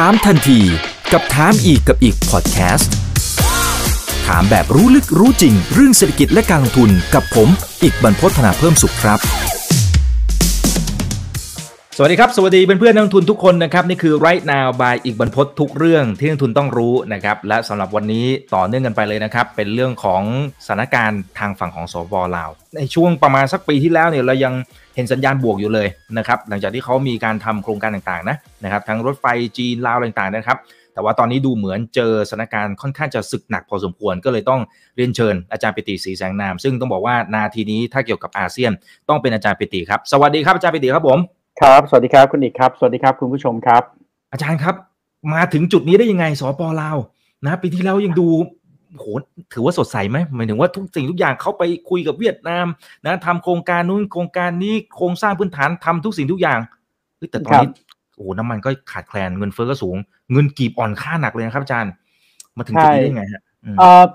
ถามทันทีกับถามอีกกับอีกพอดแคสต์ถามแบบรู้ลึกรู้จริงเรื่องเศรษฐกิจและการลงทุนกับผมอีกบรรพต ธนาเพิ่มสุขครับสวัสดีครับสวัสดีเพื่อนๆนักลงทุนทุกคนนะครับนี่คือ Right Now by อีกบรรพตทุกเรื่องที่นักลงทุนต้องรู้นะครับและสำหรับวันนี้ต่อเนื่องกันไปเลยนะครับเป็นเรื่องของสถานการณ์ทางฝั่งของสปป.ลาวในช่วงประมาณสักปีที่แล้วเนี่ยเรายังเห็นสัญญาณบวกอยู่เลยนะครับหลังจากที่เขามีการทำโครงการต่างๆนะครับทั้งรถไฟจีนลาวต่างๆนะครับแต่ว่าตอนนี้ดูเหมือนเจอสถานการณ์ค่อนข้างจะศึกหนักพอสมควรก็เลยต้องเรียนเชิญอาจารย์ปิติศรีแสงนามซึ่งต้องบอกว่านาทีนี้ถ้าเกี่ยวกับอาเซียนต้องเป็นอาจารย์ปิติครับสวัสดีครับอาจารย์ปิติครับผมครับสวัสดีครับคุณอีกครับสวัสดีครับคุณผู้ชมครับอาจารย์ครับมาถึงจุดนี้ได้ยังไงสปป.ลาวนะปีที่แล้วยังดูโหถือว่าสดใสไหมหมายถึงว่าทุกสิ่งทุกอย่างเขาไปคุยกับเวียดนามนะทำโครงการนู้นโครงการนี้โครงสร้างพื้นฐานทำทุกสิ่งทุกอย่างแต่ตอนนี้โอ้น้ำมันก็ขาดแคลนเงินเฟ้อก็สูงเงินกีบอ่อนค่าหนักเลยนะครับอาจารย์มาถึงจุดนี้ได้ยังไงฮะ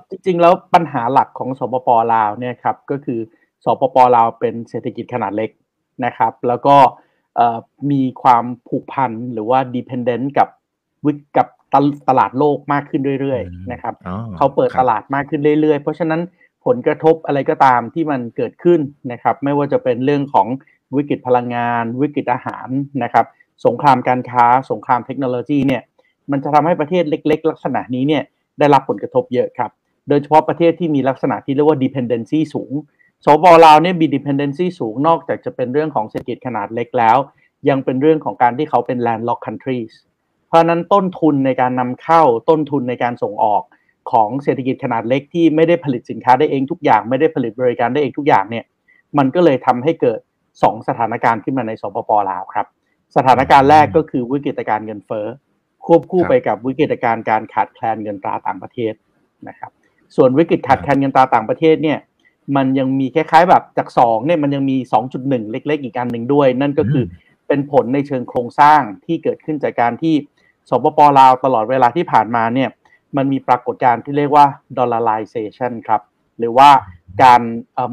จริงๆแล้วปัญหาหลักของสปป.ลาวเนี่ยครับก็คือสปป.ลาวเป็นเศรษฐกิจขนาดเล็กนะครับแล้วก็มีความผูกพันหรือว่า dependent กับตลาดโลกมากขึ้นเรื่อยๆนะครับเขาเปิดตลาดมากขึ้นเรื่อยๆเพราะฉะนั้นผลกระทบอะไรก็ตามที่มันเกิดขึ้นนะครับไม่ว่าจะเป็นเรื่องของวิกฤตพลังงานวิกฤตอาหารนะครับสงครามการค้าสงครามเทคโนโลยีเนี่ยมันจะทำให้ประเทศเล็กๆลักษณะนี้เนี่ยได้รับผลกระทบเยอะครับโดยเฉพาะประเทศที่มีลักษณะที่เรียกว่า dependency สูงสปป.ลาวเนี่ยมี dependency สูงนอกจากจะเป็นเรื่องของเศรษฐกิจขนาดเล็กแล้วยังเป็นเรื่องของการที่เขาเป็น landlocked countries เพราะนั้นต้นทุนในการนำเข้าต้นทุนในการส่งออกของเศรษฐกิจขนาดเล็กที่ไม่ได้ผลิตสินค้าได้เองทุกอย่างไม่ได้ผลิตบริการได้เองทุกอย่างเนี่ยมันก็เลยทำให้เกิด2สถานการณ์ขึ้นมาในสปป.ลาวครับสถานการณ์แรกก็คือวิกฤตการเงินเฟ้อควบคู่ไปกับวิกฤตการขาดแคลนเงินตราต่างประเทศนะครับส่วนวิกฤตขาดแคลนเงินตราต่างประเทศเนี่ยมันยังมีคล้ายๆแบบจาก2เนี่ยมันยังมี 2.1 เล็กๆอีกอันหนึ่งด้วยนั่นก็คือเป็นผลในเชิงโครงสร้างที่เกิดขึ้นจากการที่สปป.ลาวตลอดเวลาที่ผ่านมาเนี่ยมันมีปรากฏการณ์ที่เรียกว่า Dollarization ครับหรือว่าการ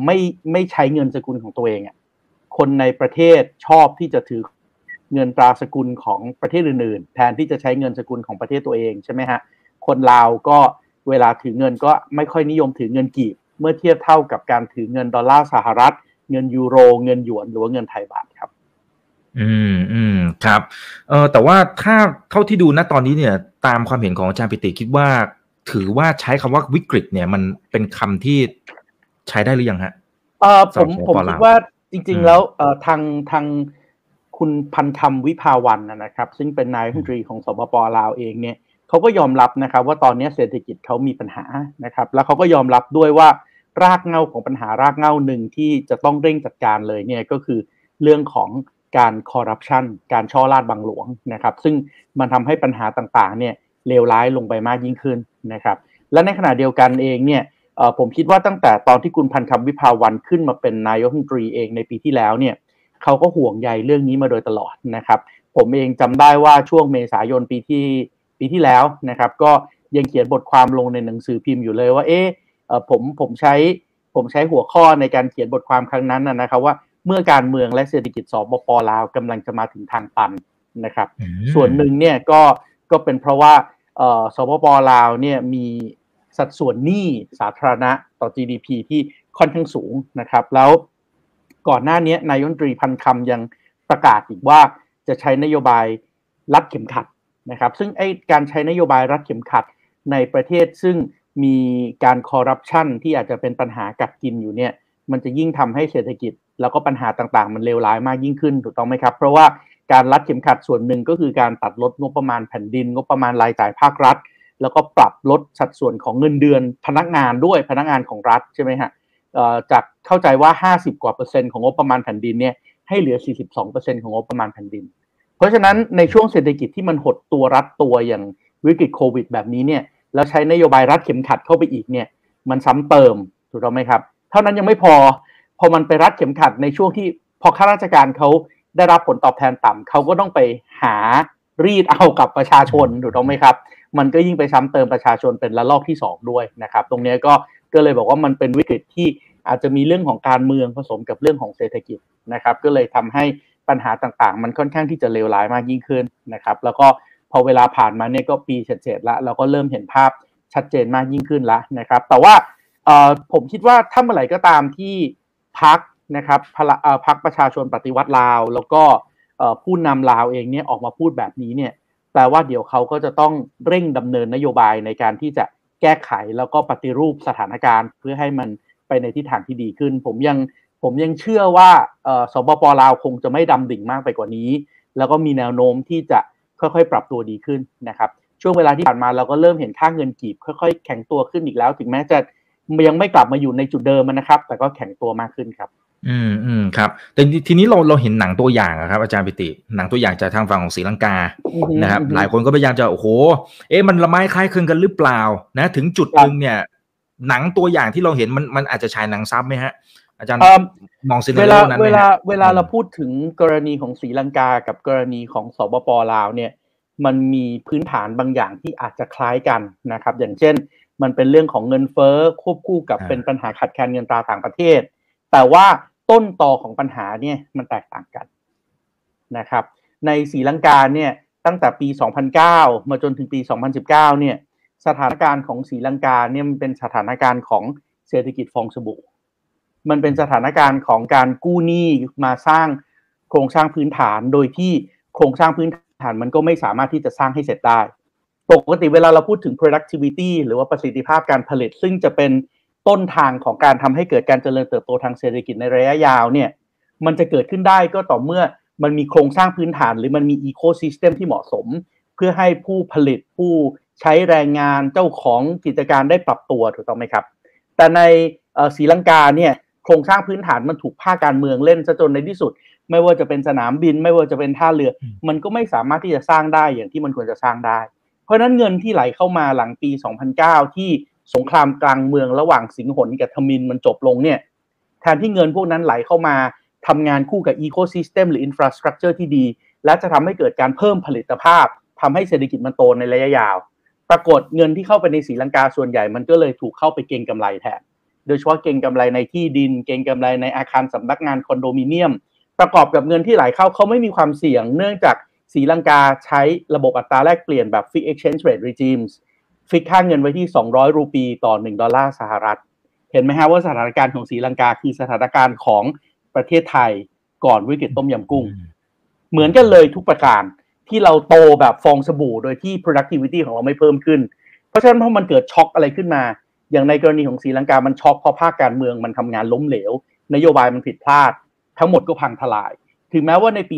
ไม่ใช้เงินสกุลของตัวเองอ่ะคนในประเทศชอบที่จะถือเงินตราสกุลของประเทศอื่นๆแทนที่จะใช้เงินสกุลของประเทศตัวเองใช่ไหมฮะคนลาวก็เวลาถือเงินก็ไม่ค่อยนิยมถือเงินกีบเมื่อเทียบเท่ากับการถือเงินดอลลาร์สหรัฐเงินยูโรเงินหยวนหรือว่าเงินไทยบาทครับครับแต่ว่าถ้าเท่าที่ดูณตอนนี้เนี่ยตามความเห็นของอาจารย์ปิติคิดว่าถือว่าใช้คำว่าวิกฤตเนี่ยมันเป็นคำที่ใช้ได้หรือยังฮะผมคิดว่าจริงๆแล้วทางคุณพันธมวิภาวันนะครับซึ่งเป็นนายกรัฐมนตรีของสปป.ลาวเองเนี่ยเขาก็ยอมรับนะครับว่าตอนนี้เศรษฐกิจเขามีปัญหานะครับแล้วเขาก็ยอมรับด้วยว่ารากเหง้าของปัญหารากเหง้าหนึ่งที่จะต้องเร่งจัดการเลยเนี่ยก็คือเรื่องของการคอร์รัปชันการช่อราษฎร์บังหลวงนะครับซึ่งมันทำให้ปัญหาต่างๆเนี่ยเลวร้ายลงไปมากยิ่งขึ้นนะครับและในขณะเดียวกันเองเนี่ยผมคิดว่าตั้งแต่ตอนที่คุณพันธมวิภาวันขึ้นมาเป็นนายกรัฐมนตรีเองในปีที่แล้วเนี่ยเขาก็ห่วงใยเรื่องนี้มาโดยตลอดนะครับผมเองจำได้ว่าช่วงเมษายนปีที่แล้วนะครับก็ยังเขียนบทความลงในหนังสือพิมพ์อยู่เลยว่าผมใช้หัวข้อในการเขียนบทความครั้งนั้นนะครับว่าเมื่อการเมืองและเศรษฐกิจสปป.ลาวกำลังจะมาถึงทางตันนะครับ ส่วนหนึ่งเนี่ยก็เป็นเพราะว่าสปป.ลาวเนี่ยมีสัดส่วนหนี้สาธารณะต่อ GDP ที่ค่อนข้างสูงนะครับแล้วก่อนหน้านี้นายกรัฐมนตรีพันคำยังประกาศอีกว่าจะใช้นโยบายรัดเข็มขัดนะครับซึ่งไอ้การใช้นโยบายรัดเข็มขัดในประเทศซึ่งมีการคอร์รัปชันที่อาจจะเป็นปัญหากัดกินอยู่เนี่ยมันจะยิ่งทำให้เศรษฐกิจแล้วก็ปัญหาต่างๆมันเลวร้ายมากยิ่งขึ้นถูกต้องไหมครับเพราะว่าการรัดเข็มขัดส่วนหนึ่งก็คือการตัดลดงบประมาณแผ่นดินงบประมาณรายจ่ายภาครัฐแล้วก็ปรับลดสัดส่วนของเงินเดือนพนักงานด้วยพนักงานของรัฐใช่ไหมฮะจากเข้าใจว่า50กว่าเปอร์เซ็นต์ของงบประมาณแผ่นดินเนี่ยให้เหลือ 42% ของงบประมาณแผ่นดินเพราะฉะนั้นในช่วงเศรษฐกิจที่มันหดตัวรัดตัวอย่างวิกฤตโควิดแบบนี้เนี่ยแล้วใช้นโยบายรัดเข็มขัดเข้าไปอีกเนี่ยมันซ้ำเติมถูกต้องไหมครับเท่านั้นยังไม่พอพอมันไปรัดเข็มขัดในช่วงที่พอข้าราชการเขาได้รับผลตอบแทนต่ำเขาก็ต้องไปหารีดเอากับประชาชนถูกต้องไหมครับมันก็ยิ่งไปซ้ำเติมประชาชนเป็นระลอกที่2ด้วยนะครับตรงนี้ก็เลยบอกว่ามันเป็นวิกฤตที่อาจจะมีเรื่องของการเมืองผสมกับเรื่องของเศรษฐกิจนะครับก็เลยทำให้ปัญหาต่างๆมันค่อนข้างที่จะเลวร้ายมากยิ่งขึ้นนะครับแล้วก็พ อเวลาผ่านมาเนี่ยก็ปีเฉดๆละเราก็เริ่มเห็นภาพชัดเจนมากยิ่งขึ้นละนะครับแต่ว่าผมคิดว่าถ้าเมื่อไหร่ก็ตามที่พรรคนะครับพรรคประชาชนปฏิวัติลาวแล้วก็ผู้นำลาวเองเนี่ยออกมาพูดแบบนี้เนี่ยแปลว่าเดี๋ยวเขาก็จะต้องเร่งดำเนินนโยบายในการที่จะแก้ไขแล้วก็ปฏิรูปสถานการณ์เพื่อให้มันไปในทิศทางที่ดีขึ้นผมยังเชื่อว่าสปป.ลาวคงจะไม่ดำดิ่งมากไปกว่านี้แล้วก็มีแนวโน้มที่จะค่อยๆปรับตัวดีขึ้นนะครับช่วงเวลาที่ผ่านมาเราก็เริ่มเห็นค่าเงินกีบค่อยๆแข็งตัวขึ้นอีกแล้วถึงแม้จะยังไม่กลับมาอยู่ในจุดเดิมนะครับแต่ก็แข็งตัวมากขึ้นครับครับแต่ทีนี้เราเห็นหนังตัวอย่างครับอาจารย์ปิติหนังตัวอย่างจากทางฝั่งของศรีลังกานะครับหลายคนก็พยายามจะโอ้โหมันละไม้คล้ายคลึงกันหรือเปล่านะถึงจุดนึงเนี่ยหนังตัวอย่างที่เราเห็นมันอาจจะฉายหนังซ้ำไหมฮะอาจารย์มองซีนาริโอนั้นเวลาเราพูดถึงกรณีของศรีลังกากับกรณีของสปป.ลาวเนี่ยมันมีพื้นฐานบางอย่างที่อาจจะคล้ายกันนะครับอย่างเช่นมันเป็นเรื่องของเงินเฟ้อควบคู่กับเป็นปัญหาขาดแคลนเงินตราต่างประเทศแต่ว่าต้นตอของปัญหาเนี่ยมันแตกต่างกันนะครับในศรีลังกาเนี่ยตั้งแต่ปี2009มาจนถึงปี2019เนี่ยสถานการณ์ของศรีลังกาเนี่ยมันเป็นสถานการณ์ของเศรษฐกิจฟองสบู่มันเป็นสถานการณ์ของการกู้หนี้มาสร้างโครงสร้างพื้นฐานโดยที่โครงสร้างพื้นฐานมันก็ไม่สามารถที่จะสร้างให้เสร็จได้ปกติเวลาเราพูดถึง productivity หรือว่าประสิทธิภาพการผลิตซึ่งจะเป็นต้นทางของการทำให้เกิดการเจริญเติบโตทางเศรษฐกิจในระยะยาวเนี่ยมันจะเกิดขึ้นได้ก็ต่อเมื่อมันมีโครงสร้างพื้นฐานหรือมันมี ecosystem ที่เหมาะสมเพื่อให้ผู้ผลิตผู้ใช้แรงงานเจ้าของกิจการได้ปรับตัวถูกต้องไหมครับแต่ในศรีลังกาเนี่ยโครงสร้างพื้นฐานมันถูกภาคการเมืองเล่นซะจนในที่สุดไม่ว่าจะเป็นสนามบินไม่ว่าจะเป็นท่าเรือมันก็ไม่สามารถที่จะสร้างได้อย่างที่มันควรจะสร้างได้เพราะนั้นเงินที่ไหลเข้ามาหลังปี2009ที่สงครามกลางเมืองระหว่างสิงหนกับทมิฬมันจบลงเนี่ยแทนที่เงินพวกนั้นไหลเข้ามาทำงานคู่กับอีโคซิสเต็มหรืออินฟราสตรักเจอร์ที่ดีและจะทำให้เกิดการเพิ่มผลิตภาพทำให้เศรษฐกิจมันโตในระยะยาวปรากฏเงินที่เข้าไปในศรีลังกาส่วนใหญ่มันก็เลยถูกเข้าไปเก็งกำไรแทนโดยเฉพาะเก็งกำไรในที่ดินเก็งกำไรในอาคารสำนักงานคอนโดมิเนียมประกอบกับเงินที่ไหลเข้าเขาไม่มีความเสี่ยงเนื่องจากศรีลังกาใช้ระบบอัตราแลกเปลี่ยนแบบ Fixed Exchange Rate Regimes ฟิกค่าเงินไว้ที่200รูปีต่อ1ดอลลาร์สหรัฐเห็นไหมฮะว่าสถานการณ์ของศรีลังกาคือสถานการณ์ของประเทศไทยก่อนวิกฤตต้มยำกุ้งเหมือนกันเลยทุกประการที่เราโตแบบฟองสบู่โดยที่ productivity ของเราไม่เพิ่มขึ้นเพราะฉะนั้นพอมันเกิดช็อคอะไรขึ้นมาอย่างในกรณีของศรีลังกามันช็อกเพราะภาคการเมืองมันทำงานล้มเหลวนโยบายมันผิดพลาดทั้งหมดก็พังทลายถึงแม้ว่าในปี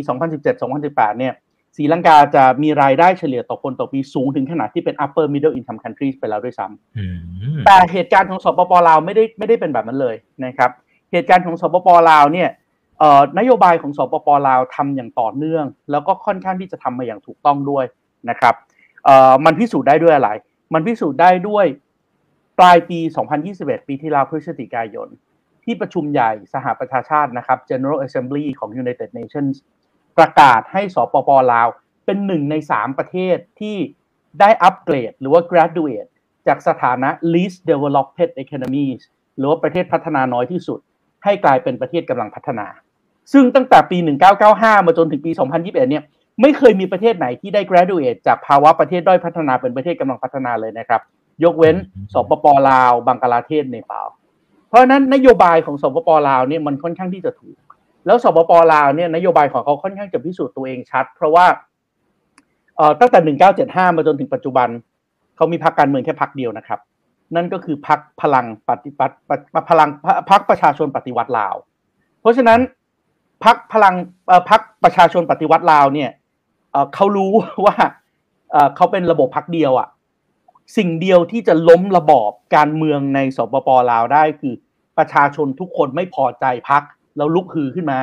2017-2018 เนี่ยศรีลังกาจะมีรายได้เฉลี่ยต่อคนต่อปีสูงถึงขนาดที่เป็น upper middle income countries ไปแล้วด้วยซ้ำแต่เหตุการณ์ของสปป.ลาวไม่ได้เป็นแบบนั้นเลยนะครับเหตุการณ์ของสปป.ลาวเนี่ยนโยบายของสปป.ลาวทำอย่างต่อเนื่องแล้วก็ค่อนข้างที่จะทำมาอย่างถูกต้องด้วยนะครับมันพิสูจน์ได้ด้วยอะไรมันพิสูจน์ได้ด้วยปลายปี2021ปีที่แล้วพฤศจิกายนที่ประชุมใหญ่สหประชาชาตินะครับ General Assembly ของ United Nations ประกาศให้สปป.ลาวเป็น1ใน3ประเทศที่ได้อัปเกรดหรือว่า graduate จากสถานะ Least Developed Economies หรือว่าประเทศพัฒนาน้อยที่สุดให้กลายเป็นประเทศกำลังพัฒนาซึ่งตั้งแต่ปี1995มาจนถึงปี2021เนี่ยไม่เคยมีประเทศไหนที่ได้ graduate จากภาวะประเทศด้อยพัฒนาเป็นประเทศกำลังพัฒนาเลยนะครับยกเว้นสปป.ลาวบังกลาเทศเนปาลเพราะนั้นนโยบายของสปป.ลาวเนี่ยมันค่อนข้างที่จะถูกแล้วสปป.ลาวเนี่ยนโยบายของเขาค่อนข้างจะพิสูจน์ตัวเองชัดเพราะว่าตั้งแต่1975มาจนถึงปัจจุบันเขามีพรรคการเมืองแค่พรรคเดียวนะครับนั่นก็คือพรรคพลังปฏิวัติพลังพรรคประชาชนปฏิวัติลาวเพราะฉะนั้นพรรคพลังพรรคประชาชนปฏิวัติลาวเนี่ยเขารู้ว่าเขาเป็นระบบพรรคเดียวอ่ะสิ่งเดียวที่จะล้มระบอบการเมืองในสปป.ลาวได้คือประชาชนทุกคนไม่พอใจพรรคแล้วลุกฮือขึ้นมา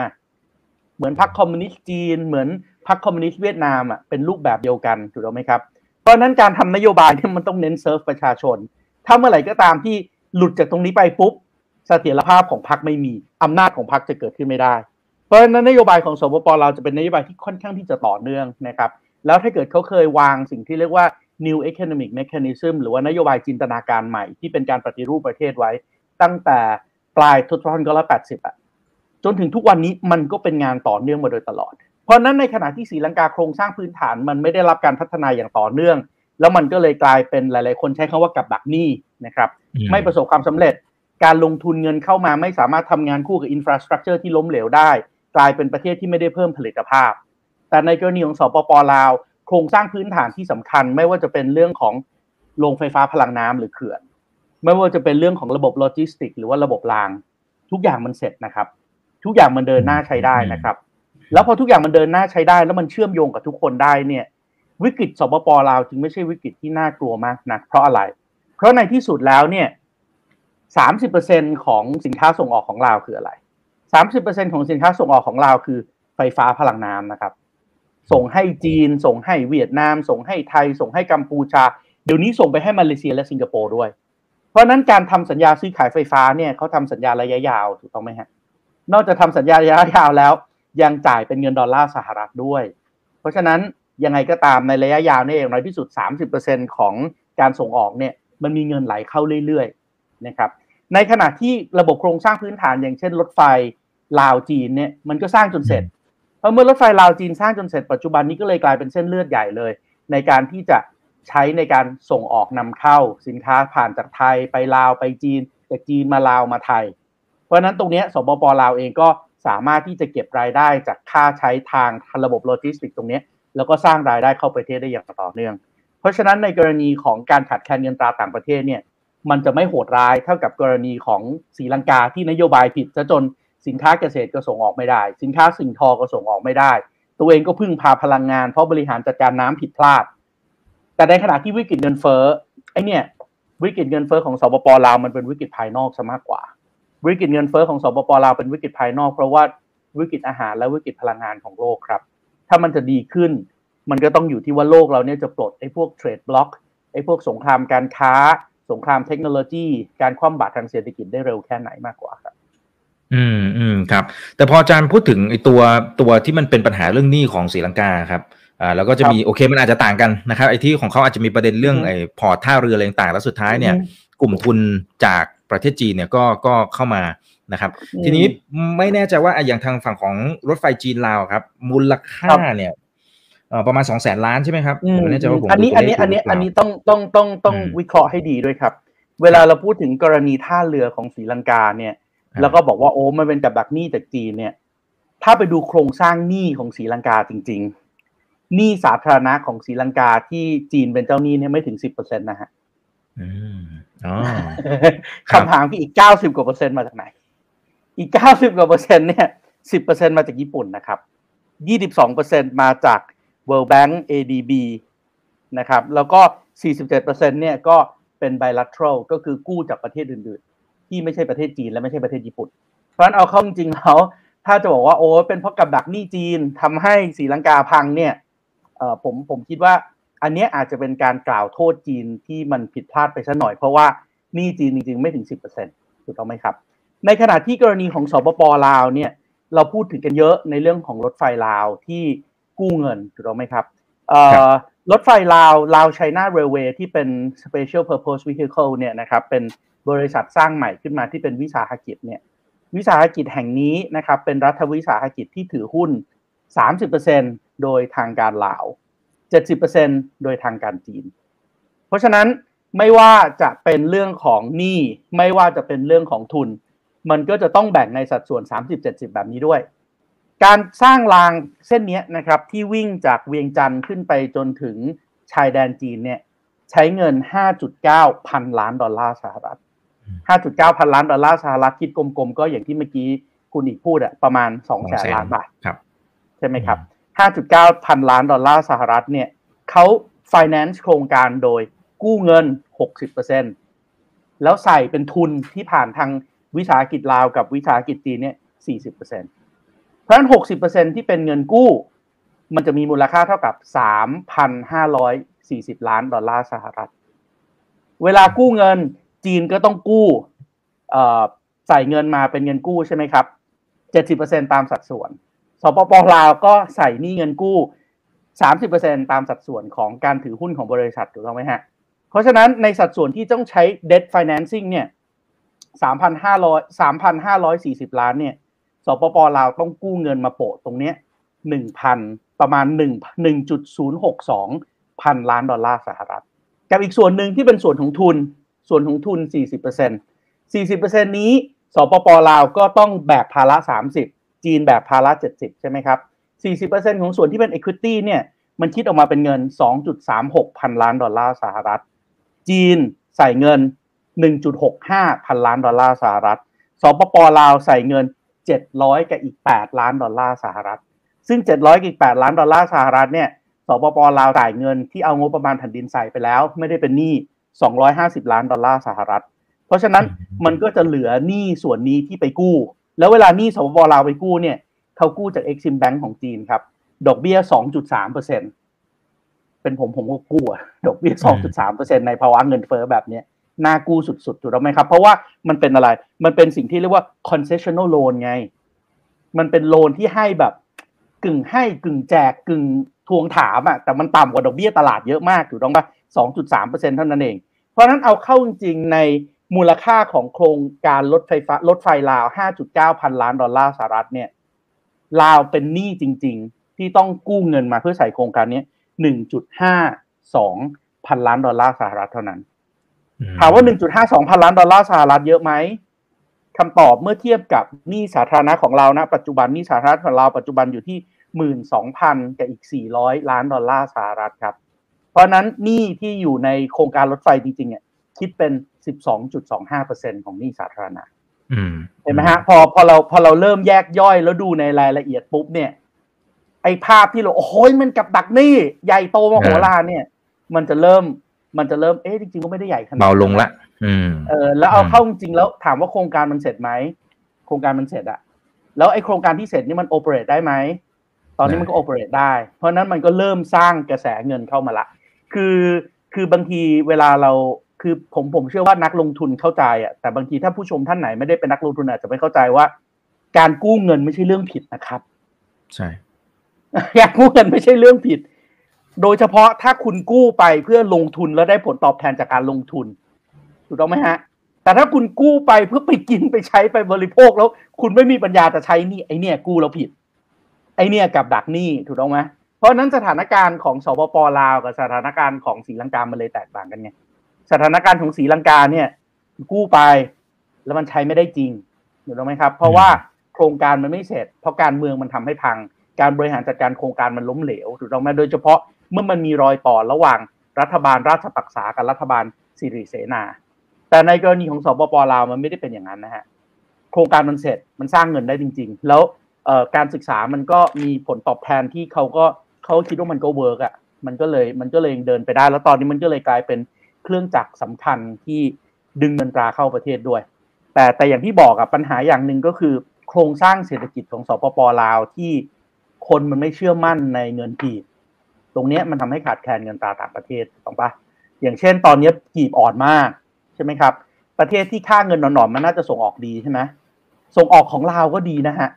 เหมือนพรรคคอมมิวนิสต์จีนเหมือนพรรคคอมมิวนิสต์เวียดนามอ่ะเป็นรูปแบบเดียวกันถูกต้องไหมครับเพราะนั้นการทำนโยบายเนี่ยมันต้องเน้นเซิร์ฟประชาชนถ้าเมื่อไหร่ก็ตามที่หลุดจากตรงนี้ไปปุ๊บเสถียรภาพของพรรคไม่มีอำนาจของพรรคจะเกิดขึ้นไม่ได้เพราะฉะนั้นนโยบายของสปป.ลาวจะเป็นนโยบายที่ค่อนข้างที่จะต่อเนื่องนะครับแล้วถ้าเกิดเขาเคยวางสิ่งที่เรียกว่าNew Economic Mechanism หรือว่านโยบายจินตนาการใหม่ที่เป็นการปฏิรูปประเทศไว้ตั้งแต่ปลายทศวรรษที่80จนถึงทุกวันนี้มันก็เป็นงานต่อเนื่องมาโดยตลอด เพราะนั้นในขณะที่ศรีลังกาโครงสร้างพื้นฐานมันไม่ได้รับการพัฒนาอย่างต่อเนื่องแล้วมันก็เลยกลายเป็นหลายๆคนใช้คำว่ากับดักหนี้นะครับไม่ประสบความสำเร็จการลงทุนเงินเข้ามาไม่สามารถทำงานคู่กับอินฟราสตรักเจอร์ที่ล้มเหลวได้กลายเป็นประเทศที่ไม่ได้เพิ่มผลิตภาพแต่ในกรณีของสปป.ลาวโครงสร้างพื้นฐานที่สำคัญไม่ว่าจะเป็นเรื่องของโรงไฟฟ้าพลังน้ำหรือเขื่อนไม่ว่าจะเป็นเรื่องของระบบโลจิสติกหรือว่าระบบรางทุกอย่างมันเสร็จนะครับทุกอย่างมันเดินหน้าใช้ได้นะครับแล้วพอทุกอย่างมันเดินหน้าใช้ได้แล้วมันเชื่อมโยงกับทุกคนได้เนี่ยวิกฤตสปป.ลาวจึงไม่ใช่วิกฤตที่น่ากลัวมากนักเพราะอะไรเพราะในที่สุดแล้วเนี่ย 30% ของสินค้าส่งออกของลาวคืออะไร 30% ของสินค้าส่งออกของลาวคือไฟฟ้าพลังน้ำนะครับส่งให้จีนส่งให้เวียดนามส่งให้ไทยส่งให้กัมพูชาเดี๋ยวนี้ส่งไปให้มาเลเซียและสิงคโปร์ด้วยเพราะนั้นการทำสัญญาซื้อขายไฟฟ้าเนี่ยเขาทำสัญญาระยะยาวถูกต้องไหมฮะนอกจากทำสัญญาระยะยาวแล้วยังจ่ายเป็นเงินดอลลาร์สหรัฐด้วยเพราะฉะนั้นยังไงก็ตามในระยะยาวเนี่ยอย่างน้อยที่สุด 30% ของการส่งออกเนี่ยมันมีเงินไหลเข้าเรื่อยๆนะครับในขณะที่ระบบโครงสร้างพื้นฐานอย่างเช่นรถไฟลาวจีนเนี่ยมันก็สร้างจนเสร็จเพราะเมื่อรถไฟลาวจีนสร้างจนเสร็จปัจจุบันนี้ก็เลยกลายเป็นเส้นเลือดใหญ่เลยในการที่จะใช้ในการส่งออกนำเข้าสินค้าผ่านจากไทยไปลาวไปจีนจากจีนมาลาวมาไทยเพราะนั้นตรงนี้สปป.ลาวเองก็สามารถที่จะเก็บรายได้จากค่าใช้ทางระบบโลจิสติกตรงนี้แล้วก็สร้างรายได้เข้าประเทศได้อย่างต่อเนื่องเพราะฉะนั้นในกรณีของการขาดแคลนเงินตราต่างประเทศเนี่ยมันจะไม่โหดร้ายเท่ากับกรณีของศรีลังกาที่นโยบายผิดซะจนสินค้าเกษตรก็ส่งออกไม่ได้สินค้าสิ่งทอก็ส่งออกไม่ได้ตัวเองก็พึ่งพาพลังงานเพราะบริหารจัดการน้ำผิดพลาดแต่ในขณะที่วิกฤตเงินเฟ้อไอ้เนี่ยวิกฤตเงินเฟ้อของสปป.ลาวมันเป็นวิกฤตภายนอกซะมากกว่าวิกฤตเงินเฟ้อของสปป.ลาวเป็นวิกฤตภายนอกเพราะว่าวิกฤตอาหารและวิกฤตพลังงานของโลกครับถ้ามันจะดีขึ้นมันก็ต้องอยู่ที่ว่าโลกเราเนี่ยจะปลดไอ้พวกเทรดบล็อกไอ้พวกสงครามการค้าสงครามเทคโนโลยีการคว่ำบาตรทางเศรษฐกิจได้เร็วแค่ไหนมากกว่าครับครับแต่พออาจารย์พูดถึงไอ้ตัวที่มันเป็นปัญหาเรื่องหนี้ของศรีลังกาครับแล้วก็จะมีโอเคมันอาจจะต่างกันนะครับไอ้ที่ของเขาอาจจะมีประเด็นเรื่องไอ้พอร์ตท่าเรืออะไรต่างๆแล้วสุดท้ายเนี่ยกลุ่มทุนจากประเทศจีนเนี่ยก็เข้ามานะครับทีนี้ไม่แน่ใจว่าอย่างทางฝั่งของรถไฟจีนลาวครับมูลค่าเนี่ยประมาณ 200,000 ล้านใช่ไหมครับไม่แน่ใจว่าผมอันนี้ต้องวิเคราะห์ให้ดีด้วยครับเวลาเราพูดถึงกรณีท่าเรือของศรีลังกาเนี่ยแล้วก็บอกว่าโอ้มันเป็นกับดักหนี้จากจีนเนี่ยถ้าไปดูโครงสร้างหนี้ของศรีลังกาจริงๆหนี้สาธารณะของศรีลังกาที่จีนเป็นเจ้าหนี้เนี่ยไม่ถึง 10% นะฮะคำถามคืออีก90กว่าเปอร์เซ็นต์มาจากไหนอีก90กว่าเปอร์เซ็นต์เนี่ย 10% มาจากญี่ปุ่นนะครับ 22% มาจาก World Bank ADB นะครับแล้วก็ 47% เนี่ยก็เป็น bilateral ก็คือกู้จากประเทศอื่นๆที่ไม่ใช่ประเทศจีนและไม่ใช่ประเทศญี่ปุ่นเพราะฉะนั้นเอาเข้าจริงๆแล้วถ้าจะบอกว่าโอ้เป็นเพราะกับดักหนี้จีนทำให้ศรีลังกาพังเนี่ยผมคิดว่าอันนี้อาจจะเป็นการกล่าวโทษจีนที่มันผิดพลาดไปซะหน่อยเพราะว่าหนี้จีนจริงๆไม่ถึง 10% ถูกต้องไหมครับในขณะที่กรณีของสปป.ลาวเนี่ยเราพูดถึงกันเยอะในเรื่องของรถไฟลาวที่กู้เงินถูกต้องไหมครับรถไฟลาวไชน่าเรลเวย์ที่เป็น Special Purpose Vehicle เนี่ยนะครับเป็นบริษัทสร้างใหม่ขึ้นมาที่เป็นวิสาหกิจเนี่ยวิสาหกิจแห่งนี้นะครับเป็นรัฐวิสาหกิจที่ถือหุ้น 30% โดยทางการลาว 70% โดยทางการจีนเพราะฉะนั้นไม่ว่าจะเป็นเรื่องของหนี้ไม่ว่าจะเป็นเรื่องของทุนมันก็จะต้องแบ่งในสัดส่วน 30-70 แบบนี้ด้วยการสร้างรางเส้นนี้นะครับที่วิ่งจากเวียงจันทร์ขึ้นไปจนถึงชายแดนจีนเนี่ยใช้เงิน 5.9 พันล้านดอลลาร์สหรัฐ 5.9 พันล้านดอลลาร์สหรัฐคิดกลมๆก็อย่างที่เมื่อกี้คุณอีกพูดอะประมาณ 200,000 ล้านบาทใช่ไหมครับ 5.9 พันล้านดอลลาร์สหรัฐเนี่ยเขาฟแนนซ์โครงการโดยกู้เงิน 60% แล้วใส่เป็นทุนที่ผ่านทางวิสาหกิจลาวกับวิสาหกิจจีนเนี่ย 40% เพราะฉะนั้น 60% ที่เป็นเงินกู้มันจะมีมูลค่าเท่ากับ 3,540 ล้านดอลลาร์สหรัฐเวลากู้เงินจีนก็ต้องกู้ใส่เงินมาเป็นเงินกู้ใช่ไหมครับ 70% ตามสัดส่วนสปป.ลาวก็ใส่หนี้เงินกู้ 30% ตามสัดส่วนของการถือหุ้นของบริษัทถูกต้องไหมฮะเพราะฉะนั้นในสัดส่วนที่ต้องใช้ debt financing เนี่ย3,540 ล้านเนี่ยสปป.ลาวต้องกู้เงินมาโปะตรงเนี้ย ประมาณ 1,062 พันล้านดอลลาร์สหรัฐกับอีกส่วนหนึ่งที่เป็นส่วนของทุน 40% 40% นี้สปป.ลาวก็ต้องแบกภาระ30จีนแบกภาระ70ใช่ไหมครับ 40% ของส่วนที่เป็น equity เนี่ยมันคิดออกมาเป็นเงิน 2.36 พันล้านดอลลาร์สหรัฐจีนใส่เงิน 1.65 พันล้านดอลลาร์สหรัฐสปป.ลาวใส่เงิน700กับอีก8ล้านดอลลาร์สหรัฐซึ่ง700กับอีก8ล้านดอลลาร์สหรัฐเนี่ยสปป.ลาวจ่ายเงินที่เอางบประมาณแผ่นดินใส่ไปแล้วไม่ได้เป็นหนี้250ล้านดอลลาร์สหรัฐเพราะฉะนั้นมันก็จะเหลือหนี้ส่วนนี้ที่ไปกู้แล้วเวลาหนี้สปป.ลาวไปกู้เนี่ยเขากู้จาก Exim Bank ของจีนครับดอกเบี้ย 2.3% เป็นผมก็กู้ดอกเบี้ย 2.3% ในภาวะเงินเฟ้อแบบนี้น่ากู้สุดๆถูกต้องไหมครับเพราะว่ามันเป็นอะไรมันเป็นสิ่งที่เรียกว่า Concessional Loan ไงมันเป็นโลนที่ให้แบบกึ่งให้กึ่งแจกกึ่งทวงถามอะแต่มันต่ำกว่าดอกเบี้ยตลาดเยอะมากถูกต้องป่ะ 2.3% เท่านั้นเองเพราะนั้นเอาเข้าจริงๆในมูลค่าของโครงการรถไฟลาว 5.9 พันล้านดอลลาร์สหรัฐเนี่ยลาวเป็นหนี้จริงๆที่ต้องกู้เงินมาเพื่อใช้โครงการนี้ 1.52 พันล้านดอลลาร์สหรัฐเท่านั้นถามว่า 1.52 พันล้านดอลลาร์สหรัฐเยอะไหมคำตอบเมื่อเทียบกับหนี้สาธารณะของเราณปัจจุบันหนี้สาธารณะของเราปัจจุบันอยู่ที่ 12,000 กับอีก400ล้านดอลลาร์สหรัฐครับเพราะนั้นหนี้ที่อยู่ในโครงการรถไฟจริงๆเนี่ยคิดเป็น 12.25% ของหนี้สาธารณะเห็นไหมฮะพอเราเริ่มแยกย่อยแล้วดูในรายละเอียดปุ๊บเนี่ยไอ้ภาพที่เราโอ้ยมันกับดักหนี้ใหญ่โตมโหฬารเนี่ยมันจะเริ่มเอ๊ะจริงๆก็ไม่ได้ใหญ่ขนาดเบาลงละแล้วเอาเข้าจริงแล้วถามว่าโครงการมันเสร็จไหมโครงการมันเสร็จอะแล้วไอ้โครงการที่เสร็จนี่มันโอเปเรตได้ไหมตอนนี้มันก็โอเปเรตได้เพราะนั้นมันก็เริ่มสร้างกระแสเงินเข้ามาละคือบางทีเวลาเราคือผมเชื่อว่านักลงทุนเข้าใจอะแต่บางทีถ้าผู้ชมท่านไหนไม่ได้เป็นนักลงทุนอาจจะไม่เข้าใจว่าการกู้เงินไม่ใช่เรื่องผิดนะครับใช่การกู้เงินไม่ใช่เรื่องผิดโดยเฉพาะถ้าคุณกู้ไปเพื่อลงทุนแล้วได้ผลตอบแทนจากการลงทุนถูกต้องไหมฮะแต่ถ้าคุณกู้ไปเพื่อไปกินไปใช้ไปบริโภคแล้วคุณไม่มีปัญญาจะใช้นี่ไอเนี่ยกู้แล้วผิดไอเนี่ยกับดักหนี้ถูกต้องไหมเพราะนั้นสถานการณ์ของสปป.ลาวกับสถานการณ์ของศรีลังกามันเลยแตกต่างกันไงสถานการณ์ของศรีลังกาเนี่ยกู้ไปแล้วมันใช้ไม่ได้จริงถูกต้องไหมครับเพราะว่าโครงการมันไม่เสร็จเพราะการเมืองมันทำให้พังการบริหารจัดการโครงการมันล้มเหลวถูกต้องไหมโดยเฉพาะเมื่อมันมีรอยต่อระหว่างรัฐบาลราชปักษากับรัฐบาลสิริเสนาแต่ในกรณีของสปป.ลาวมันไม่ได้เป็นอย่างนั้นนะฮะโครงการมันเสร็จมันสร้างเงินได้จริงๆแล้วการศึกษามันก็มีผลตอบแทนที่เขาคิดว่ามันก็เวิร์กอ่ะมันก็เลยเดินไปได้แล้วตอนนี้มันก็เลยกลายเป็นเครื่องจักรสำคัญที่ดึงเงินตราเข้าประเทศด้วยแต่อย่างที่บอกกับปัญหาอย่างหนึ่งก็คือโครงสร้างเศรษฐกิจของสปป.ลาวที่คนมันไม่เชื่อมั่นในเงินกีบตรงนี้มันทำให้ขาดแคลนเงินตราต่างประเทศถูกปะอย่างเช่นตอนนี้กีบอ่อนมากใช่ไหมครับประเทศที่ค่าเงินหนอนมันน่าจะส่งออกดีใช่ไหมส่งออกของลาวก็ดีนะฮะ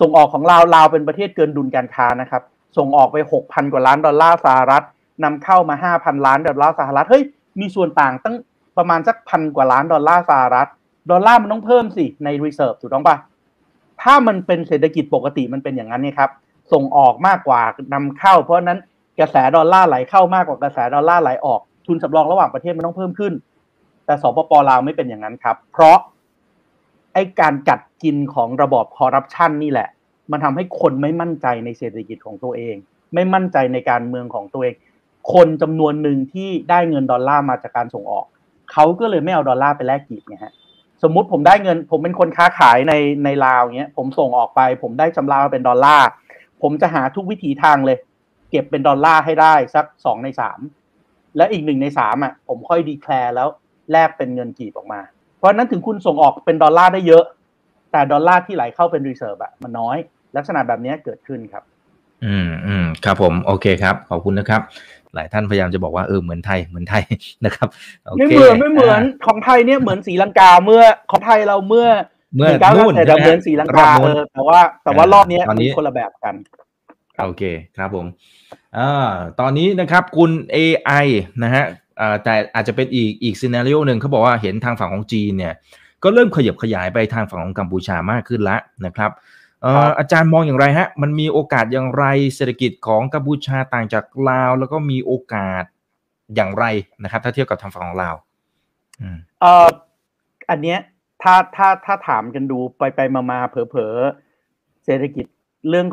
ส่งออกของลาวเป็นประเทศเกินดุลการค้านะครับส่งออกไป 6,000 กว่าล้านดอลลาร์สหรัฐนำเข้ามา 5,000 ล้านดอลลาร์สหรัฐเฮ้ยมีส่วนต่างตั้งประมาณสัก 1,000 กว่าล้านดอลลาร์สหรัฐดอลลาร์มันต้องเพิ่มสิใน reserve ถูกต้องปะถ้ามันเป็นเศรษฐกิจปกติมันเป็นอย่างนั้นนี่ครับส่งออกมากกว่านำเข้าเพราะนั้นกระแสดอลลาร์ไหลเข้ามากกว่ากระแสดอลลาร์ไหลออกทุนสำรองระหว่างประเทศมันต้องเพิ่มขึ้นแต่สปป.ลาวไม่เป็นอย่างนั้นครับเพราะไอ้การกัดกินของระบอบคอร์รัปชันนี่แหละมันทำให้คนไม่มั่นใจในเศรษฐกิจของตัวเองไม่มั่นใจในการเมืองของตัวเองคนจำนวนหนึ่งที่ได้เงินดอลลาร์มาจากการส่งออกเขาก็เลยไม่เอาดอลลาร์ไปแลกกีบไงฮะสมมติผมได้เงินผมเป็นคนค้าขายในลาวเงี้ยผมส่งออกไปผมได้ชำระมาเป็นดอลลาร์ผมจะหาทุกวิถีทางเลยเก็บเป็นดอลลาร์ให้ได้สัก2ใน3และอีก1ใน3อ่ะผมค่อยดีแคลร์แล้วแลกเป็นเงินกีบออกมาเพราะนั้นถึงคุณส่งออกเป็นดอลลาร์ได้เยอะแต่ดอลลาร์ที่ไหลเข้าเป็นรีเซิร์ฟอ่ะมันน้อยลักษณะแบบนี้เกิดขึ้นครับครับผมโอเคครับขอบคุณนะครับหลายท่านพยายามจะบอกว่าเหมือนไทยนะครับไม่เหมือนของไทยเนี่ยเหมือนศรีลังกาเมื่อของไทยเราเมื่อนู่นแต่เราเหมือนศรีลังกาแต่ว่ารอบนี้มีคนละแบบกันโอเคครับผมตอนนี้นะครับคุณ AI นะฮะแต่อาจจะเป็นอีกซีนาริโอหนึ่งเขาบอกว่าเห็นทางฝั่งของจีนเนี่ยก็เริ่มขยับขยายไปทางฝั่งของกัมพูชามากขึ้นแล้วนะครับ อาจารย์มองอย่างไรฮะมันมีโอกาสอย่างไรเศรษฐกิจของกัมพูชาต่างจากลาวแล้วก็มีโอกาสอย่างไรนะครับถ้าเทียบกับทางฝั่งของลาวอันเนี้ยถ้าถามกันดูไปมาๆเผลอๆเศรษฐกิจเรื่อง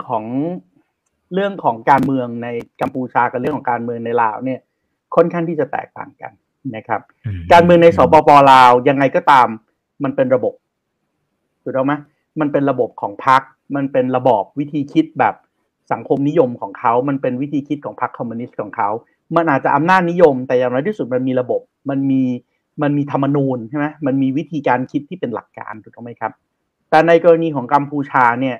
ของการเมืองในกัมพูชากับเรื่องของการเมืองในลาวเนี่ยค่อนข้างที่จะแตกต่างกันนะครับการเมืองในสปป.ลาวยังไงก็ตามมันเป็นระบบถูกต้องไหมมันเป็นระบบของพรรคมันเป็นระบอบวิธีคิดแบบสังคมนิยมของเขามันเป็นวิธีคิดของพรรคคอมมิวนิสต์ของเขามันอาจจะอำนาจนิยมแต่อย่างน้อยที่สุดมันมีระบบมันมีธรรมนูญใช่ไหมมันมีวิธีการคิดที่เป็นหลักการถูกต้องไหมครับแต่ในกรณีของกัมพูชาเนี่ย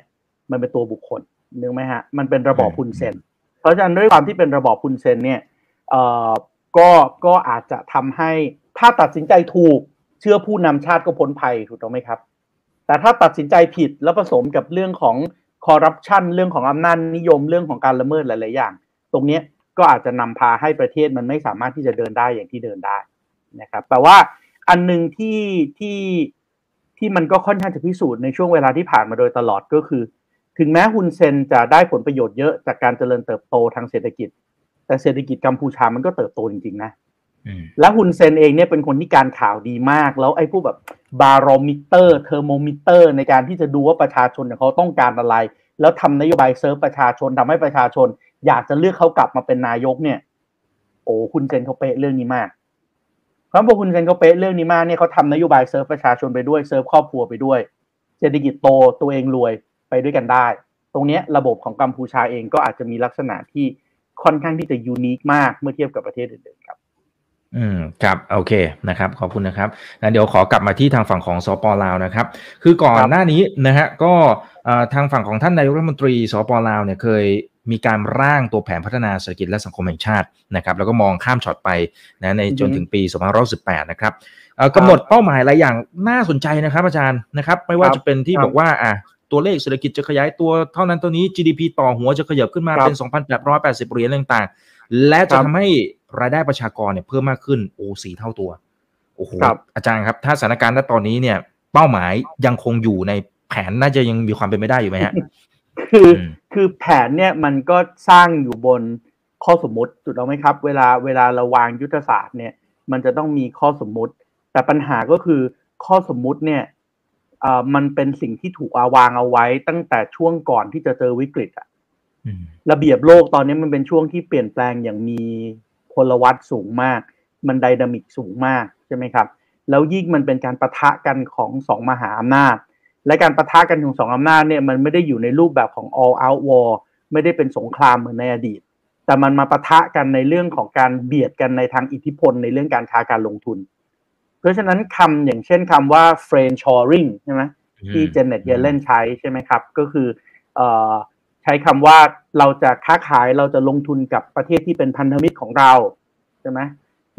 มันเป็นตัวบุคคลนึกไหมฮะมันเป็นระบอบฮุนเซนเพราะฉะนั้นด้วยความที่เป็นระบอบฮุนเซนเนี่ยก็อาจจะทำให้ถ้าตัดสินใจถูกเชื่อผู้นำชาติก็พ้นภัยถูกต้องไหมครับแต่ถ้าตัดสินใจผิดแล้วผสมกับเรื่องของคอร์รัปชันเรื่องของอำนาจนิยมเรื่องของการละเมิดหลายๆอย่างตรงนี้ก็อาจจะนำพาให้ประเทศมันไม่สามารถที่จะเดินได้อย่างที่เดินได้นะครับแต่ว่าอันหนึ่งที่มันก็ค่อนข้างจะพิสูจน์ในช่วงเวลาที่ผ่านมาโดยตลอดก็คือถึงแม้ฮุนเซนจะได้ผลประโยชน์เยอะจากการเจริญเติบโตทางเศรษฐกิจแต่เศรษฐกิจกัมพูชามันก็เติบโตจริงๆนะและฮุนเซนเองเนี่ยเป็นคนที่การข่าวดีมากแล้วไอ้พวกแบบบารอมิเตอร์เทอร์โมมิเตอร์ในการที่จะดูว่าประชาชนเขาต้องการอะไรแล้วทำนโยบายเซิร์ฟประชาชนทำให้ประชาชนอยากจะเลือกเขากลับมาเป็นนายกเนี่ยโอ้ฮุนเซนเขาเป๊ะเรื่องนี้มากเพราะพอฮุนเซนเขาเป๊ะเรื่องนี้มากเนี่ยเขาทำนโยบายเซิร์ฟประชาชนไปด้วยเซิร์ฟครอบครัวไปด้วยเศรษฐกิจโตตัวเองรวยไปด้วยกันได้ตรงนี้ระบบของกัมพูชาเองก็อาจจะมีลักษณะที่ค่อนข้างที่จะยูนิคมากเมื่อเทียบกับประเทศอื่นๆครับครับโอเคนะครับขอบคุณนะครับงั้นเดี๋ยวขอกลับมาที่ทางฝั่งของสปลาวนะครับคือก่อนหน้านี้นะฮะก็ทางฝั่งของท่านนายกรัฐมนตรีสปลาวเนี่ยเคยมีการร่างตัวแผนพัฒนาเศรษฐกิจและสังคมแห่งชาตินะครับแล้วก็มองข้ามช็อตไปนะในจนถึงปี2518นะครับกำหนดเป้าหมายหลายอย่างน่าสนใจนะครับอาจารย์นะครับไม่ว่าจะเป็นที่บอกว่าตัวเลขเศรษฐกิจจะขยายตัวเท่านั้นเท่านี้ GDP ต่อหัวจะขยับขึ้นมาเป็น 2,880 เหรียญต่างๆและจะทำให้รายได้ประชากรเนี่ยเพิ่มมากขึ้นโอ้4เท่าตัวโอ้โหอาจารย์ครับถ้าสถานการณ์ณตอนนี้เนี่ยเป้าหมายยังคงอยู่ในแผนน่าจะยังมีความเป็นไปได้อยู่ไหมฮะคือแผนเนี่ยมันก็สร้างอยู่บนข้อสมมติถูกต้องไหมครับเวลาเราวางยุทธศาสตร์เนี่ยมันจะต้องมีข้อสมมติแต่ปัญหาก็คือข้อสมมติเนี่ยมันเป็นสิ่งที่ถูกวางเอาไว้ตั้งแต่ช่วงก่อนที่จะเจอวิกฤตอะระเบียบโลกตอนนี้มันเป็นช่วงที่เปลี่ยนแปลงอย่างมีพลวัตสูงมากมันไดนามิกสูงมากใช่ไหมครับแล้วยิ่งมันเป็นการปะทะกันของสองมหาอำนาจและการปะทะกันของสองอำนาจเนี่ยมันไม่ได้อยู่ในรูปแบบของ all out war ไม่ได้เป็นสงครามเหมือนในอดีตแต่มันมาปะทะกันในเรื่องของการเบียดกันในทางอิทธิพลในเรื่องการค้าการลงทุนเพราะฉะนั้นคำอย่างเช่นคำว่า friend shoring ใช่ไหมที่เจเน็ตเยเลนใช้ใช่ไหมครับก็คือใช้คำว่าเราจะค้าขายเราจะลงทุนกับประเทศที่เป็นพันธมิตรของเราใช่ไหม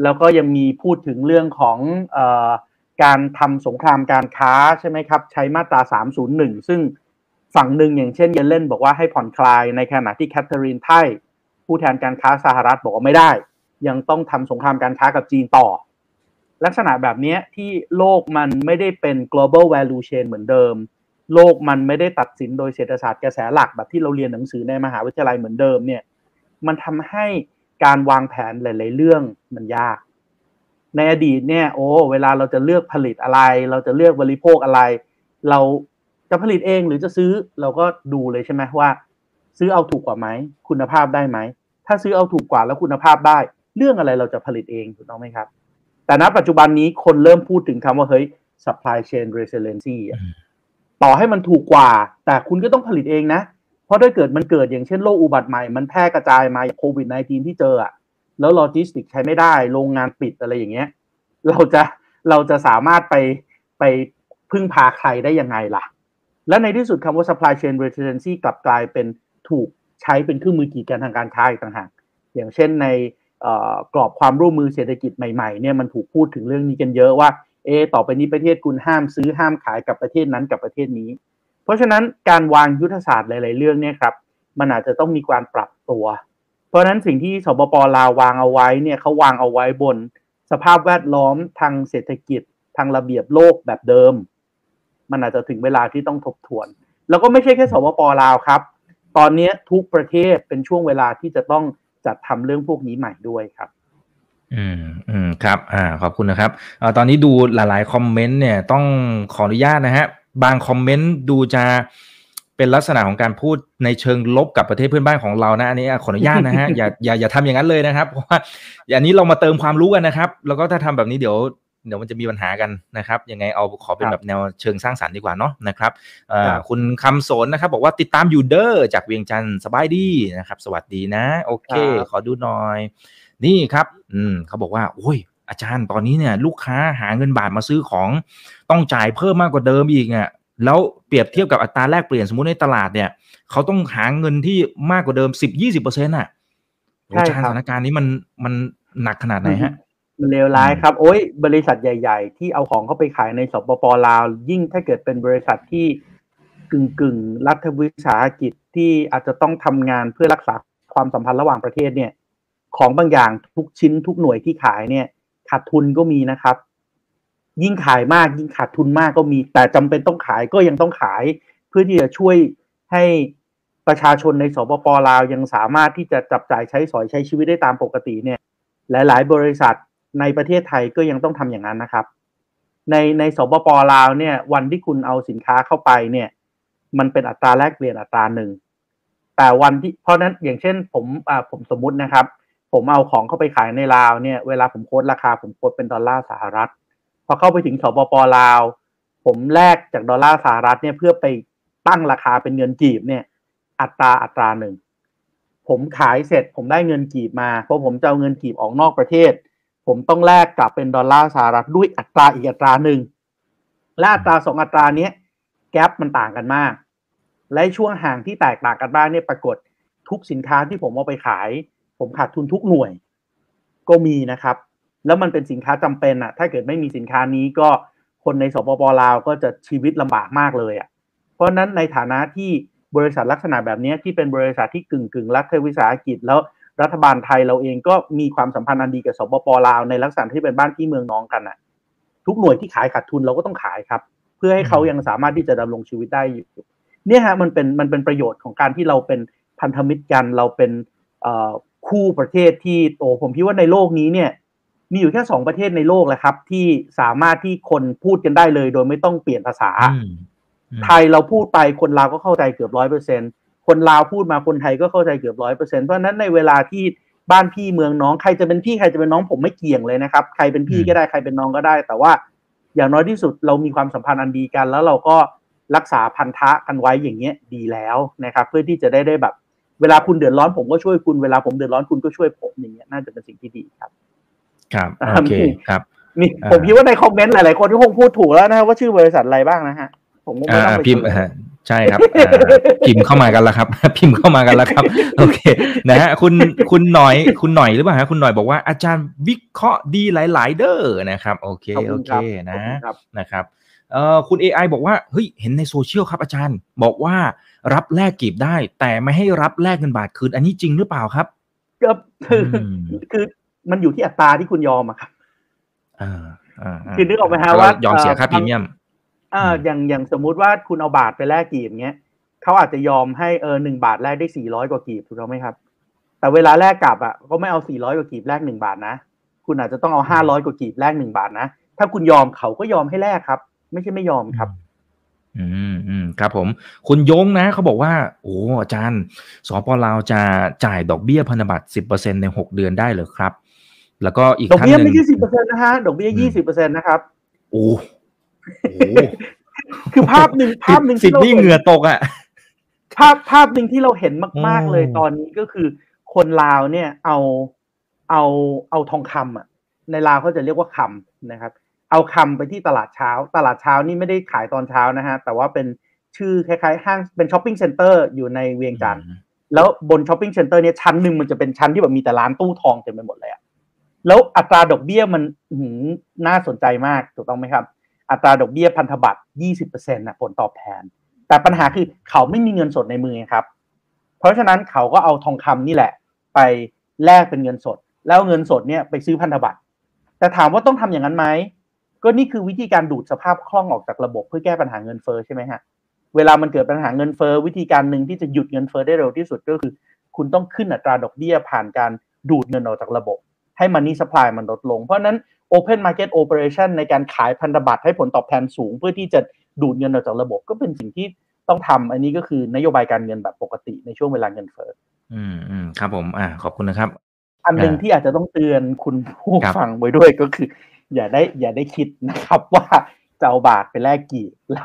แล้วก็ยังมีพูดถึงเรื่องของการทำสงครามการค้าใช่ไหมครับใช้มาตรา301ซึ่งฝั่งหนึ่งอย่างเช่นเยเลนบอกว่าให้ผ่อนคลายในขณะที่แคทเธอรีนไทผู้แทนการค้าสหรัฐบอกว่าไม่ได้ยังต้องทำสงครามการค้ากับจีนต่อลักษณะแบบนี้ที่โลกมันไม่ได้เป็น global value chain เหมือนเดิมโลกมันไม่ได้ตัดสินโดยเศรษฐศาสตร์กระแสหลักแบบที่เราเรียนหนังสือในมหาวิทยาลัยเหมือนเดิมเนี่ยมันทำให้การวางแผนหลายๆเรื่องมันยากในอดีตเนี่ยเวลาเราจะเลือกผลิตอะไรเราจะเลือกบริโภคอะไรเราจะผลิตเองหรือจะซื้อเราก็ดูเลยใช่ไหมว่าซื้อเอาถูกกว่าไหมคุณภาพได้ไหมถ้าซื้อเอาถูกกว่าแล้วคุณภาพได้เรื่องอะไรเราจะผลิตเองถูกต้องไหมครับแต่ณปัจจุบันนี้คนเริ่มพูดถึงคำว่าเฮ้ย supply chain resiliency ต่อให้มันถูกกว่าแต่คุณก็ต้องผลิตเองนะเพราะถ้าเกิดมันเกิดอย่างเช่นโรคอุบัติใหม่มันแพร่กระจายมาอย่างโควิด -19 ที่เจอแล้วโลจิสติกใช้ไม่ได้โรงงานปิดอะไรอย่างเงี้ยเราจะสามารถไปพึ่งพาใครได้ยังไงล่ะและในที่สุดคำว่า supply chain resiliency กลับกลายเป็นถูกใช้เป็นเครื่องมือกีดกันทางการค้าอีกต่างหากอย่างเช่นในกรอบความร่วมมือเศรษฐกิจใหม่ๆเนี่ยมันถูกพูดถึงเรื่องนี้กันเยอะว่าต่อไปนี้ประเทศคุณห้ามซื้อห้ามขายกับประเทศนั้นกับประเทศนี้เพราะฉะนั้นการวางยุทธศาสตร์หลายๆเรื่องเนี่ยครับมันอาจจะต้องมีการปรับตัวเพราะฉะนั้นสิ่งที่สปป.ลาววางเอาไว้เนี่ยเขาวางเอาไว้บนสภาพแวดล้อมทางเศรษฐกิจทางระเบียบโลกแบบเดิมมันอาจจะถึงเวลาที่ต้องทบทวน แล้วก็ไม่ใช่แค่สปป.ลาวครับตอนนี้ทุกประเทศเป็นช่วงเวลาที่จะต้องจัดทำเรื่องพวกนี้ใหม่ด้วยครับครับขอบคุณนะครับตอนนี้ดูหลายๆคอมเมนต์เนี่ยต้องขออนุญาตนะฮะบางคอมเมนต์ดูจะเป็นลักษณะของการพูดในเชิงลบกับประเทศเพื่อนบ้านของเรานะอันนี้ขออนุญาตนะฮะ อย่าทำอย่างนั้นเลยนะครับเพราะว่าอันนี้เรามาเติมความรู้กันนะครับแล้วก็ถ้าทำแบบนี้เดี๋ยวมันจะมีปัญหากันนะครับยังไงเอาขอเป็นแบบแนวเชิงสร้างสรรค์ดีกว่าเนาะนะครับคุณคำสนนะครับบอกว่าติดตามอยู่เด้อจากเวียงจันทร์สบายดีนะครับสวัสดีนะโอเคขอดูหน่อยนี่ครับเขาบอกว่าโอ้ยอาจารย์ตอนนี้เนี่ยลูกค้าหาเงินบาทมาซื้อของต้องจ่ายเพิ่มมากกว่าเดิมอีกอ่ะแล้วเปรียบเทียบกับอัตราแลกเปลี่ยนสมมุติในตลาดเนี่ยเขาต้องหาเงินที่มากกว่าเดิม 10-20% น่ะอาจารย์สถานการณ์นี้มันหนักขนาดไหนฮะมันเลวร้ายครับโอ้ยบริษัทใหญ่ๆที่เอาของเข้าไปขายในสปป.ลาวยิ่งถ้าเกิดเป็นบริษัทที่กึ่งรัฐวิสาหกิจที่อาจจะต้องทำงานเพื่อรักษาความสัมพันธ์ระหว่างประเทศเนี่ยของบางอย่างทุกชิ้นทุกหน่วยที่ขายเนี่ยขาดทุนก็มีนะครับยิ่งขายมากยิ่งขาดทุนมากก็มีแต่จำเป็นต้องขายก็ยังต้องขายเพื่อที่จะช่วยให้ประชาชนในสปป.ลาวยังสามารถที่จะจับจ่ายใช้สอยใช้ชีวิตได้ตามปกติเนี่ยหลายๆบริษัทในประเทศไทยก็ยังต้องทำอย่างนั้นนะครับในสปป.ลาวเนี่ยวันที่คุณเอาสินค้าเข้าไปเนี่ยมันเป็นอัตราแลกเปลี่ยนอัตราหนึ่งแต่วันที่เพราะนั้นอย่างเช่นผมสมมตินะครับผมเอาของเข้าไปขายในลาวเนี่ยเวลาผมโค้ดราคาผมโค้ดเป็นดอลลาร์สหรัฐพอเข้าไปถึงสปป.ลาวผมแลกจากดอลลาร์สหรัฐเนี่ยเพื่อไปตั้งราคาเป็นเงินกีบเนี่ยอัตราหนึ่งผมขายเสร็จผมได้เงินกีบมาเพราะผมจะเอาเงินกีบออกนอกประเทศผมต้องแลกกลับเป็นดอลลาร์สหรัฐด้วยอัตราอีกอัตราหนึ่งและอัตราสองอัตราเนี้ยแกปมันต่างกันมากและช่วงห่างที่แตกต่างกันบ้างเนี่ยปรากฏทุกสินค้าที่ผมเอาไปขายผมขาดทุนทุกหน่วยก็มีนะครับแล้วมันเป็นสินค้าจำเป็นอะถ้าเกิดไม่มีสินค้านี้ก็คนในสปป.ลาวก็จะชีวิตลำบากมากเลยอะเพราะนั้นในฐานะที่บริษัทลักษณะแบบนี้ที่เป็นบริษัทที่กึ่งรัฐวิสาหกิจแล้วรัฐบาลไทยเราเองก็มีความสัมพันธ์อันดีกับสปป.ลาวในลักษณะที่เป็นบ้านพี่เมืองน้องกันอะทุกหน่วยที่ขายขาดทุนเราก็ต้องขายครับเพื่อให้เขายังสามารถที่จะดำรงชีวิตได้อยู่เนี่ยฮะมันเป็นประโยชน์ของการที่เราเป็นพันธมิตรกันเราเป็นคู่ประเทศที่ผมคิดว่าในโลกนี้เนี่ยมีอยู่แค่2ประเทศในโลกแหละครับที่สามารถที่คนพูดกันได้เลยโดยไม่ต้องเปลี่ยนภาษาไทยเราพูดไปคนลาวก็เข้าใจเกือบ 100% คนลาวพูดมาคนไทยก็เข้าใจเกือบ 100% เพราะฉะนั้นในเวลาที่บ้านพี่เมืองน้องใครจะเป็นพี่ใครจะเป็นน้องผมไม่เกี่ยงเลยนะครับใครเป็นพี่ก็ได้ใครเป็นน้องก็ได้แต่ว่าอย่างน้อยที่สุดเรามีความสัมพันธ์อันดีกันแล้วเราก็รักษาพันธะกันไว้อย่างเงี้ยดีแล้วนะครับเพื่อที่จะได้แบบเวลาคุณเดือดร้อนผมก็ช่วยคุณเวลาผมเดือดร้อนคุณก็ช่วยผมอย่างเงี้ยน่าจะเป็นสิ่งที่ดีครับครับโอเคครับนี่ผมคิดว่าในคอมเมนต์หลายๆคนที่คงพูดถูกแล้วนะว่าชื่อบริษัทอะไรบ้างนะฮะผมก็ไม่ต้องไปพิมพ์ใช่ครับพิมพ์เข้ามากันแล้วครับพิมพ์เข้ามากันแล้วครับโอเคนะฮะคุณหน่อยหรือเปล่าฮะคุณหน่อยบอกว่าอาจารย์วิเคราะห์ดีหลายๆเด้อนะครับโอเคนะนะครับคุณ AI บอกว่าเฮ้ยเห็นในโซเชียลครับอาจารย์บอกว่ารับแลกกีบได้แต่ไม่ให้รับแลกเงินบาทคืนอันนี้จริงหรือเปล่าครับคือมันอยู่ที่อัตราที่คุณยอมอะครับคือนึกออกไหมฮะว่ายอมเสียค่าพรีเมียมอย่างสมมุติว่าคุณเอาบาทไปแลกกีบเงี้ยเขาอาจจะยอมให้1บาทแลกได้400กว่ากีบถูกต้องไหมครับแต่เวลาแลกกลับอะก็ไม่เอา400กว่ากีบแลก1บาทนะคุณอาจจะต้องเอา500กว่ากีบแลก1บาทนะถ้าคุณยอมเขาก็ยอมให้แลกครับไม่ใช่ไม่ยอมครับครับผมคุณยงนะเขาบอกว่าโอ้อาจารย์สปป.ลาวจะจ่ายดอกเบี้ยพันธบัตร 10% ใน6เดือนได้เหรอครับแล้วก็อีกท่านนึงดอกเบี้ยไม่ใช่ 10% นะฮะดอกเบี้ย 20% นะครับโอ้โหคือภาพนึงที่เราเหงื่อตกอ่ะภาพนึงที่เราเห็นมากๆเลยตอนนี้ก็คือคนลาวเนี่ยเอาทองคำอ่ะในลาวเขาจะเรียกว่าคำนะครับเอาคำไปที่ตลาดเช้านี่ไม่ได้ขายตอนเช้านะฮะแต่ว่าเป็นชื่อคล้ายๆห้างเป็นช้อปปิ้งเซ็นเตอร์อยู่ในเวียงจันทร์แล้วบนช้อปปิ้งเซ็นเตอร์เนี่ยชั้นหนึ่งมันจะเป็นชั้นที่แบบมีแต่ร้านตู้ทองเต็มไปหมดเลยอะแล้วอัตราดอกเบี้ยมันน่าสนใจมากถูกต้องไหมครับอัตราดอกเบี้ยพันธบัตร 20% นะผลตอบแทนแต่ปัญหาคือเขาไม่มีเงินสดในมือครับเพราะฉะนั้นเขาก็เอาทองคำนี่แหละไปแลกเป็นเงินสดแล้วเงินสดเนี่ยไปซื้อพันธบัตรแต่ถามว่าต้องทำอย่างนั้นไหมก็นี่คือวิธีการดูดสภาพคล่องออกจากระบบเพื่อแก้ปัญหาเงินเฟ้อใช่ไหมฮะ เวลามันเกิดปัญหาเงินเฟ้อวิธีการหนึ่งที่จะหยุดเงินเฟ้อได้เร็วที่สุดก็คือคุณต้องขึ้นอัตราดอกเบี้ยผ่านการดูดเงินออกจากระบบให้มันนี่ซัพพลายมันลดลงเพราะนั้น Open Market Operation ในการขายพันธบัตรให้ผลตอบแทนสูงเพื่อที่จะดูดเงินออกจากระบบก็เป็นสิ่งที่ต้องทำอันนี้ก็คือนโยบายการเงินแบบปกติในช่วงเวลาเงินเฟ้อครับผมขอบคุณนะครับอันนึงที่อาจจะต้องเตือนคุณผู้ฟังไว้ด้วยก็คืออย่าได้คิดนะครับว่าจะเอาบาทไปแลกกีบแ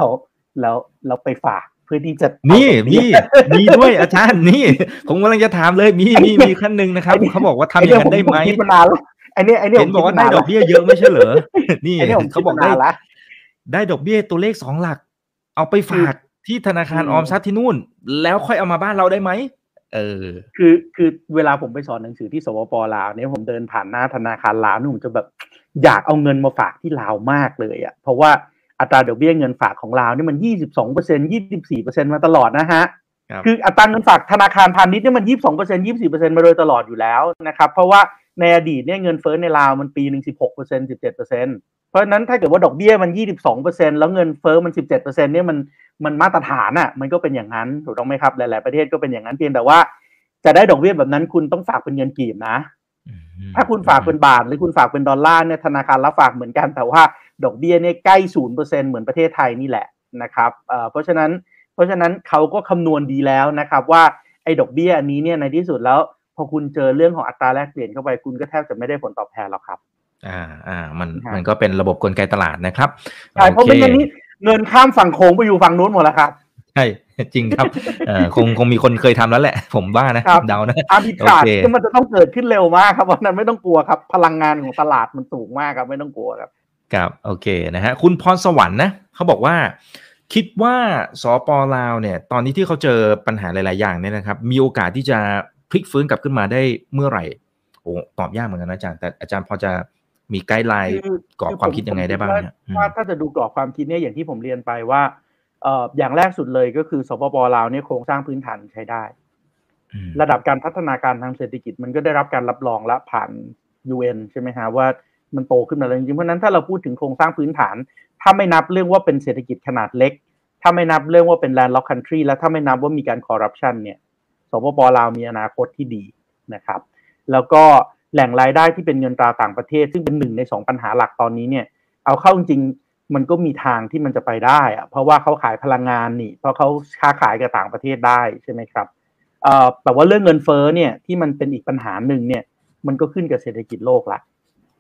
ล้วไปฝากเพื่อที่จะมีด้วยอาจารย์นี่ผมกำลังจะถามเลยมีขั้นหนึ่งนะครับเขาบอกว่าทำอย่างนั้นได้ไหมไอ้นี่เห็นบอกว่าได้ดอกเบี้ยเยอะไม่ใช่เหรอนี่เขาบอกได้ดอกเบี้ยตัวเลข2หลักเอาไปฝากที่ธนาคารออมทรัพย์ที่นู่นแล้วค่อยเอามาบ้านเราได้ไหมคือเวลาผมไปสอนหนังสือที่สปป.ลาวเนี่ยผมเดินผ่านหน้าธนาคารลาวนี่ผมจะแบบอยากเอาเงินมาฝากที่ลาวมากเลยอ่ะเพราะว่าอัตราดอกเบี้ยเงินฝากของลาวนี่มัน 22% 24% มาตลอดนะฮะคืออัตราเงินฝากธนาคารพาณิชย์นี่มัน 22% 24% มาโดยตลอดอยู่แล้วนะครับเพราะว่าในอดีตเนี่ยเงินเฟ้อในลาวมันปีนึง 16% 17% เพราะนั้นถ้าเกิดว่าดอกเบี้ยมัน 22% แล้วเงินเฟ้อมัน 17% เนี่ยมันมาตรฐานอ่ะมันก็เป็นอย่างนั้นถูกต้องไหมครับหลายๆประเทศก็เป็นอย่างนั้นเพียงแต่ว่าจะได้ดอกเบี้ยแบบนั้นคุณต้องฝากเป็นเงินกีบนะถ้าคุณฝากเป็นบาทหรือคุณฝากเป็นดอลลาร์เนี่ยธนาคารรับฝากเหมือนกันแต่ว่าดอกเบี้ยเนี่ยใกล้ 0% เหมือนประเทศไทยนี่แหละนะครับเพราะฉะนั้นเขาก็คำนวณดีแล้วนะครับว่าไอ้ดอกเบี้ยอันนี้เนี่ยในที่สุดแล้วพอคุณเจอเรื่องของอัตราแลกเปลี่ยนเข้าไปคุณก็แทบจะไม่ได้ผลตอบแทนหรอกครับมันก็เป็นระบบกลไกตลาดนะครับใช่เพราะเป็นอย่างนี้เงินข้ามฝั่งโขงไปอยู่ฝั่งนู้นหมดแล้วครับใช่จริงครับคงมีคนเคยทำแล้วแหละผมว่านะเดานะarbitrageที่มันจะต้องเกิดขึ้นเร็วมากครับวันนั้นไม่ต้องกลัวครับพลังงานของตลาดมันสูงมากครับไม่ต้องกลัวครับครับโอเคนะฮะคุณพรสวรรค์นะเขาบอกว่าคิดว่าสปลาวเนี่ยตอนนี้ที่เขาเจอปัญหาหลายๆอย่างเนี่ยนะครับมีโอกาสที่จะพลิกฟื้นกลับขึ้นมาได้เมื่อไหร่โอ้ตอบยากเหมือนกันนะอาจารย์แต่อาจารย์พอจะมีไกด์ไลน์กรอบความคิดยังไงได้บ้างเนี่ยถ้าจะดูกรอบความคิดเนี่ยอย่างที่ผมเรียนไปว่าอย่างแรกสุดเลยก็คือสปป.ลาวเนี่ยโครงสร้างพื้นฐานใช้ได้ระดับการพัฒนาการทางเศรษฐกิจมันก็ได้รับการรับรองละผ่าน UN ใช่ไหมฮะว่ามันโตขึ้นมาแล้วจริงๆเพราะนั้นถ้าเราพูดถึงโครงสร้างพื้นฐานถ้าไม่นับเรื่องว่าเป็นเศรษฐกิจขนาดเล็กถ้าไม่นับเรื่องว่าเป็นแลนด์ล็อกคันทรีและถ้าไม่นับว่ามีการคอร์รัปชันเนี่ยสปป.ลาวมีอนาคตที่ดีนะครับแล้วก็แหล่งรายได้ที่เป็นเงินตราต่างประเทศซึ่งเป็นหนึ่งใน2ปัญหาหลักตอนนี้เนี่ยเอาเข้าจริงมันก็มีทางที่มันจะไปได้อะเพราะว่าเขาขายพลังงานนี่เพราะเขาค้าขายกับต่างประเทศได้ใช่ไหมครับแต่ว่าเรื่องเงินเฟ้อเนี่ยที่มันเป็นอีกปัญหาหนึ่งเนี่ยมันก็ขึ้นกับเศรษฐกิจโลกละ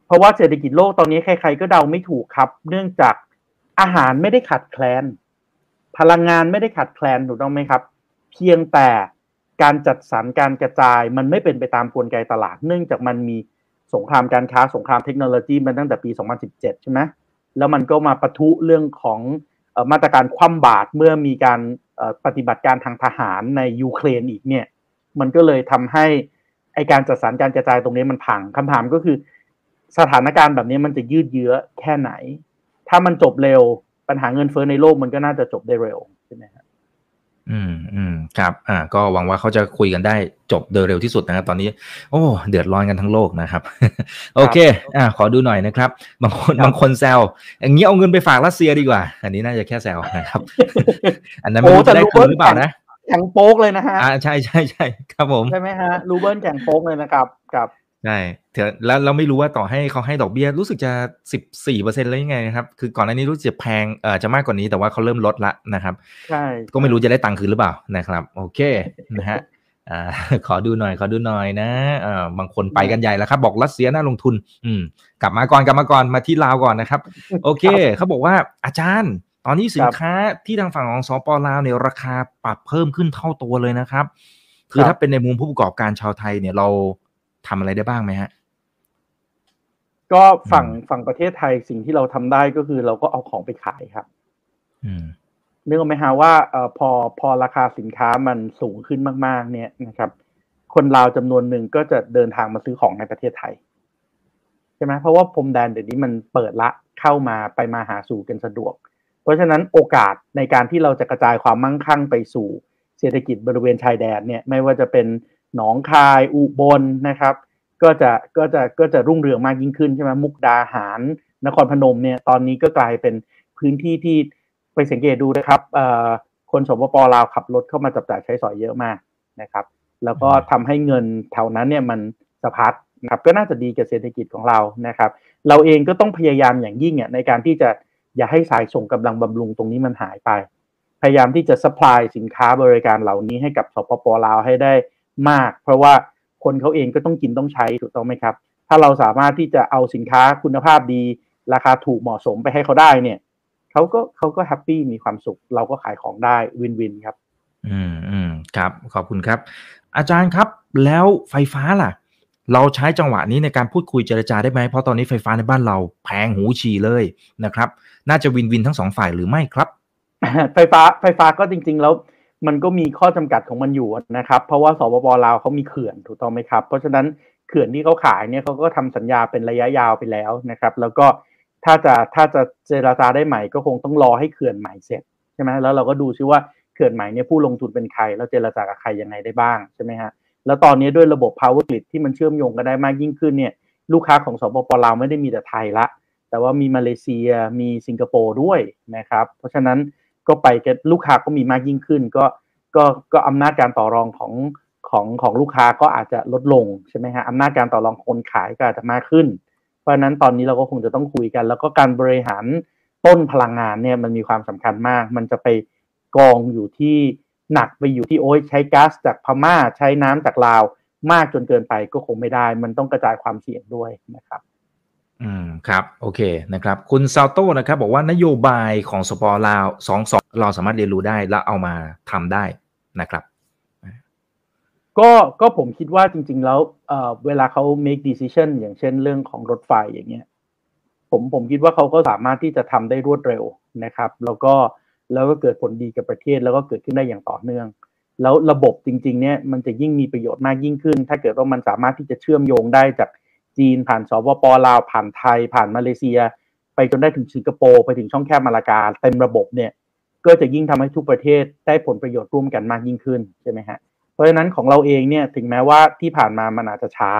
เพราะว่าเศรษฐกิจโลกตอนนี้ใครๆก็เดาไม่ถูกครับเนื่องจากอาหารไม่ได้ขาดแคลนพลังงานไม่ได้ขาดแคลนถูกต้องไหมครับเพียงแต่การจัดสรรการกระจายมันไม่เป็นไปตามกลไกตลาดเนื่องจากมันมีสงครามการค้าสงครามเทคโนโลยีมันตั้งแต่ปี2017ใช่ไหมแล้วมันก็มาปะทุเรื่องของมาตรการคว่ำบาตรเมื่อมีการปฏิบัติการทางทหารในยูเครนอีกเนี่ยมันก็เลยทำให้ไอการจัดสรรการกระจายตรงนี้มันพังคำถามก็คือสถานการณ์แบบนี้มันจะยืดเยื้อแค่ไหนถ้ามันจบเร็วปัญหาเงินเฟ้อในโลกมันก็น่าจะจบได้เร็วใช่ไหมครับครับก็หวังว่าเขาจะคุยกันได้จบโดยเร็วที่สุดนะครับตอนนี้โอ้เดือดร้อนกันทั้งโลกนะครับโอเคขอดูหน่อยนะครับบางคนแซวอย่างนี้เอาเงินไปฝากรัสเซียดีกว่าอันนี้น่าจะแค่แซวนะครับอันนั้นไม่ได้คืนหรือเปล่านะแข่งโป๊กเลยนะฮะใช่ครับผมใช่ไหมฮะรูเบิลแข่งโป๊กเลยนะครับกับใช่เถอะแล้วเราไม่รู้ว่าต่อให้เขาให้ดอกเบี้ยรู้สึกจะ 14% แล้วยังไงนะครับคือก่อนหน้านี้รู้สึกแพงจะมากกว่านี้แต่ว่าเขาเริ่มลดละนะครับใช่ก็ไม่รู้จะได้ตังค์คืนหรือเปล่านะครับโอเคนะฮะขอดูหน่อยนะบางคนไปกันใหญ่แล้วครับบอกรัสเซียน่าลงทุนกลับมาก่อนมาที่ลาวก่อนนะครับโอเคเขาบอกว่าอาจารย์ตอนนี้สินค้าที่ทางฝั่งของสปป.ลาวเนี่ยราคาปรับเพิ่มขึ้นเท่าตัวเลยนะครับคือถ้าเป็นในมุมผู้ประกอบการชาวไทยเนี่ยเราทำอะไรได้บ้างไหมฮะก็ฝั่งประเทศไทยสิ่งที่เราทำได้ก็คือเราก็เอาของไปขายครับนึกออกไหมฮะว่าพอราคาสินค้ามันสูงขึ้นมากๆเนี่ยนะครับคนลาวจำนวนหนึ่งก็จะเดินทางมาซื้อของในประเทศไทยใช่ไหมเพราะว่าพรมแดนเดี๋ยวนี้มันเปิดละเข้ามาไปมาหาสู่กันสะดวกเพราะฉะนั้นโอกาสในการที่เราจะกระจายความมั่งคั่งไปสู่เศรษฐกิจบริเวณชายแดนเนี่ยไม่ว่าจะเป็นหนองคายอุบลนะครับก็จะรุ่งเรืองมากยิ่งขึ้นใช่ไหมมุกดาหารนครพนมเนี่ยตอนนี้ก็กลายเป็นพื้นที่ที่ไปสังเกตดูนะครับ คนสปป.ลาวขับรถเข้ามาจับจ่ายใช้สอยเยอะมากนะครับแล้วก็ทำให้เงินแถวนั้นเนี่ยมันสะพัดนะครับก็น่าจะดีกับเศรษฐกิจของเรานะครับเราเองก็ต้องพยายามอย่างยิ่งเนี่ยในการที่จะอย่าให้สายส่งกำลังบำรุงตรงนี้มันหายไปพยายามที่จะ supply สินค้าบริการเหล่านี้ให้กับสปป.ลาวให้ได้มากเพราะว่าคนเขาเองก็ต้องกินต้องใช้ถูกต้องไหมครับถ้าเราสามารถที่จะเอาสินค้าคุณภาพดีราคาถูกเหมาะสมไปให้เขาได้เนี่ยเขาก็แฮปปี้มีความสุขเราก็ขายของได้วินวินครับครับขอบคุณครับอาจารย์ครับแล้วไฟฟ้าล่ะเราใช้จังหวะนี้ในการพูดคุยเจรจาได้ไหมเพราะตอนนี้ไฟฟ้าในบ้านเราแพงหูฉี่เลยนะครับน่าจะวินวินทั้งสองฝ่ายหรือไม่ครับไฟฟ้าก็จริงๆแล้วมันก็มีข้อจำกัดของมันอยู่นะครับเพราะว่าสปป.ลาวเขามีเขื่อนถูกต้องไหมครับเพราะฉะนั้นเขื่อนที่เขาขายเนี่ยเขาก็ทำสัญญาเป็นระยะยาวไปแล้วนะครับแล้วก็ถ้าจะเจรจาได้ใหม่ก็คงต้องรอให้เขื่อนใหม่เสร็จใช่ไหมแล้วเราก็ดูซิว่าเขื่อนใหม่เนี่ยผู้ลงทุนเป็นใครแล้วเจรจากับใครยังไงได้บ้างใช่ไหมฮะแล้วตอนนี้ด้วยระบบ power grid ที่มันเชื่อมโยงกันได้มากยิ่งขึ้นเนี่ยลูกค้าของสปป.ลาวไม่ได้มีแต่ไทยละแต่ว่ามีมาเลเซียมีสิงคโปร์ด้วยนะครับเพราะฉะนั้นก็ไปกับลูกค้าก็มีมากยิ่งขึ้นก็อำนาจการต่อรองของลูกค้าก็อาจจะลดลงใช่ไหมฮะอำนาจการต่อรองคนขายก็อาจจะมากขึ้นเพราะฉะนั้นตอนนี้เราก็คงจะต้องคุยกันแล้วก็การบริหารต้นพลังงานเนี่ยมันมีความสำคัญมากมันจะไปกองอยู่ที่หนักไปอยู่ที่โอ้ยใช้ก๊าซจากพม่าใช้น้ำจากลาวมากจนเกินไปก็คงไม่ได้มันต้องกระจายความเสี่ยงด้วยนะครับครับโอเคนะครับคุณซาโต้นะครับบอกว่านโยบายของสปป.ลาวเราสามารถเรียนรู้ได้และเอามาทำได้นะครับก็ผมคิดว่าจริงๆแล้วเวลาเขา make decision อย่างเช่นเรื่องของรถไฟอย่างเงี้ยผมคิดว่าเขาก็สามารถที่จะทำได้รวดเร็วนะครับแล้วก็เกิดผลดีกับประเทศแล้วก็เกิดขึ้นได้อย่างต่อเนื่องแล้วระบบจริงๆเนี่ยมันจะยิ่งมีประโยชน์มากยิ่งขึ้นถ้าเกิดว่ามันสามารถที่จะเชื่อมโยงได้จากจีนผ่านสปป.ลาวผ่านไทยผ่านมาเลเซียไปจนได้ถึงสิงคโปร์ไปถึงช่องแคบมาลากาเต็มระบบเนี่ยก็จะยิ่งทำให้ทุกประเทศได้ผลประโยชน์ร่วมกันมากยิ่งขึ้นใช่ไหมฮะเพราะฉะนั้นของเราเองเนี่ยถึงแม้ว่าที่ผ่านมามันอาจจะช้า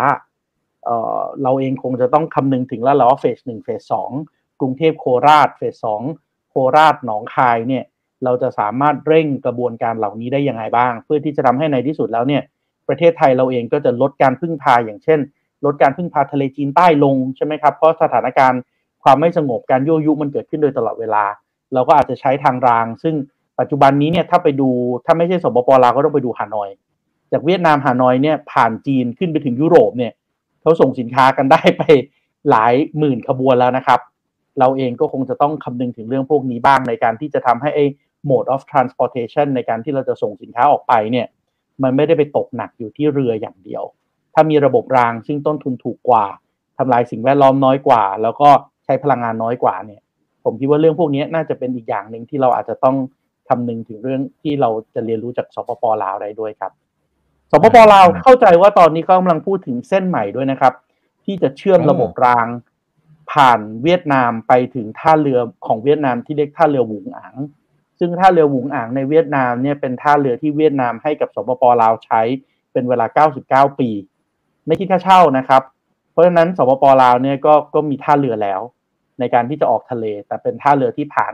เราเองคงจะต้องคำนึงถึงแล้วเราว่าเฟส1เฟส2กรุงเทพโคราชเฟส2โคราชหนองคายเนี่ยเราจะสามารถเร่งกระบวนการเหล่านี้ได้ยังไงบ้างเพื่อที่จะทำให้ในที่สุดแล้วเนี่ยประเทศไทยเราเองก็จะลดการพึ่งพาอย่างเช่นลดการพึ่งพาทะเลจีนใต้ลงใช่ไหมครับเพราะสถานการณ์ความไม่สงบการยั่วยุมันเกิดขึ้นโดยตลอดเวลาเราก็อาจจะใช้ทางรางซึ่งปัจจุบันนี้เนี่ยถ้าไปดูถ้าไม่ใช่สปป.ลาวก็ต้องไปดูฮานอยจากเวียดนามฮานอยเนี่ยผ่านจีนขึ้นไปถึงยุโรปเนี่ยเขาส่งสินค้ากันได้ไปหลายหมื่นขบวนแล้วนะครับเราเองก็คงจะต้องคำนึงถึงเรื่องพวกนี้บ้างในการที่จะทำให้ไอ้ mode of transportation ในการที่เราจะส่งสินค้าออกไปเนี่ยมันไม่ได้ไปตกหนักอยู่ที่เรืออย่างเดียวถ้ามีระบบรางซึ่งต้นทุนถูกกว่าทำลายสิ่งแวดล้อมน้อยกว่าแล้วก็ใช้พลังงานน้อยกว่าเนี่ยผมคิดว่าเรื่องพวกนี้น่าจะเป็นอีกอย่างหนึ่งที่เราอาจจะต้องคำนึงถึงเรื่องที่เราจะเรียนรู้จากสปป.ลาวได้ด้วยครับสปป.ลาวเข้าใจว่าตอนนี้เขากำลังพูดถึงเส้นใหม่ด้วยนะครับที่จะเชื่อมระบบรางผ่านเวียดนามไปถึงท่าเรือของเวียดนามที่เรียกท่าเรือหวุงอังซึ่งท่าเรือหวุงอังในเวียดนามเนี่ยเป็นท่าเรือที่เวียดนามให้กับสปป.ลาวใช้เป็นเวลา99ปีไม่คิดค่าเช่านะครับเพราะฉะนั้นสปป.ลาวเนี่ยก็มีท่าเรือแล้วในการที่จะออกทะเลแต่เป็นท่าเรือที่ผ่าน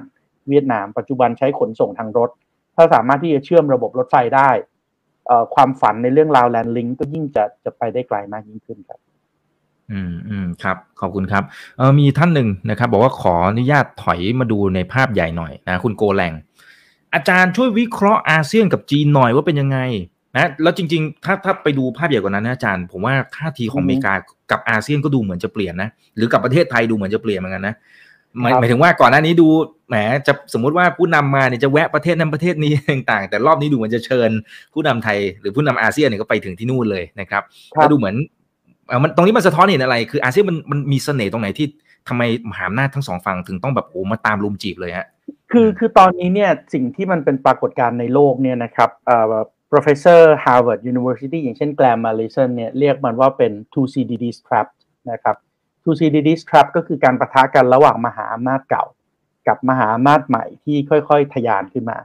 เวียดนามปัจจุบันใช้ขนส่งทางรถถ้าสามารถที่จะเชื่อมระบบรถไฟได้ความฝันในเรื่องลาวแลนด์ลิงก์ก็ยิ่งจะไปได้ไกลมากยิ่งขึ้นครับครับขอบคุณครับมีท่านหนึ่งนะครับบอกว่าขออนุญาตถอยมาดูในภาพใหญ่หน่อยนะคุณโกแลงอาจารย์ช่วยวิเคราะห์อาเซียนกับจีนหน่อยว่าเป็นยังไงนะแล้วจริงๆถ้าไปดูภาพใหญ่กว่านั้นนะอาจารย์ผมว่าท่าทีของอเมริกากับอาเซียนก็ดูเหมือนจะเปลี่ยนนะหรือกับประเทศไทยดูเหมือนจะเปลี่ยนเหมือนกันนะหมายถึงว่าก่อนหน้านี้ดูแหมจะสมมติว่าผู้นำมาเนี่ยจะแวะประเทศนั้นประเทศนี้ต่างๆแต่รอบนี้ดูเหมือนจะเชิญผู้นำไทยหรือผู้นำอาเซียนเนี่ยก็ไปถึงที่นู่นเลยนะครับก็ดูเหมือนมันตรงนี้มันสะท้อนเห็นอะไรคืออาเซียนมันมีเสน่ห์ตรงไหนที่ทำไมมหาอำนาจทั้งสองฝั่งถึงต้องแบบโอ้มาตามลุมจีบเลยฮะคือตอนนี้เนี่ยสิ่งที่มันเป็นปรากฏการณ์ในโลกเนี่ยนะครับprofessor Harvard University อย่างเช่น Grammalison เนี่ยเรียกมันว่าเป็น 2CDD Trap นะครับ 2CDD Trap ก็คือการปะทะกันระหว่างมหาอำนาจเก่ากับมหาอำนาจใหม่ที่ค่อยๆทะยานขึ้นมา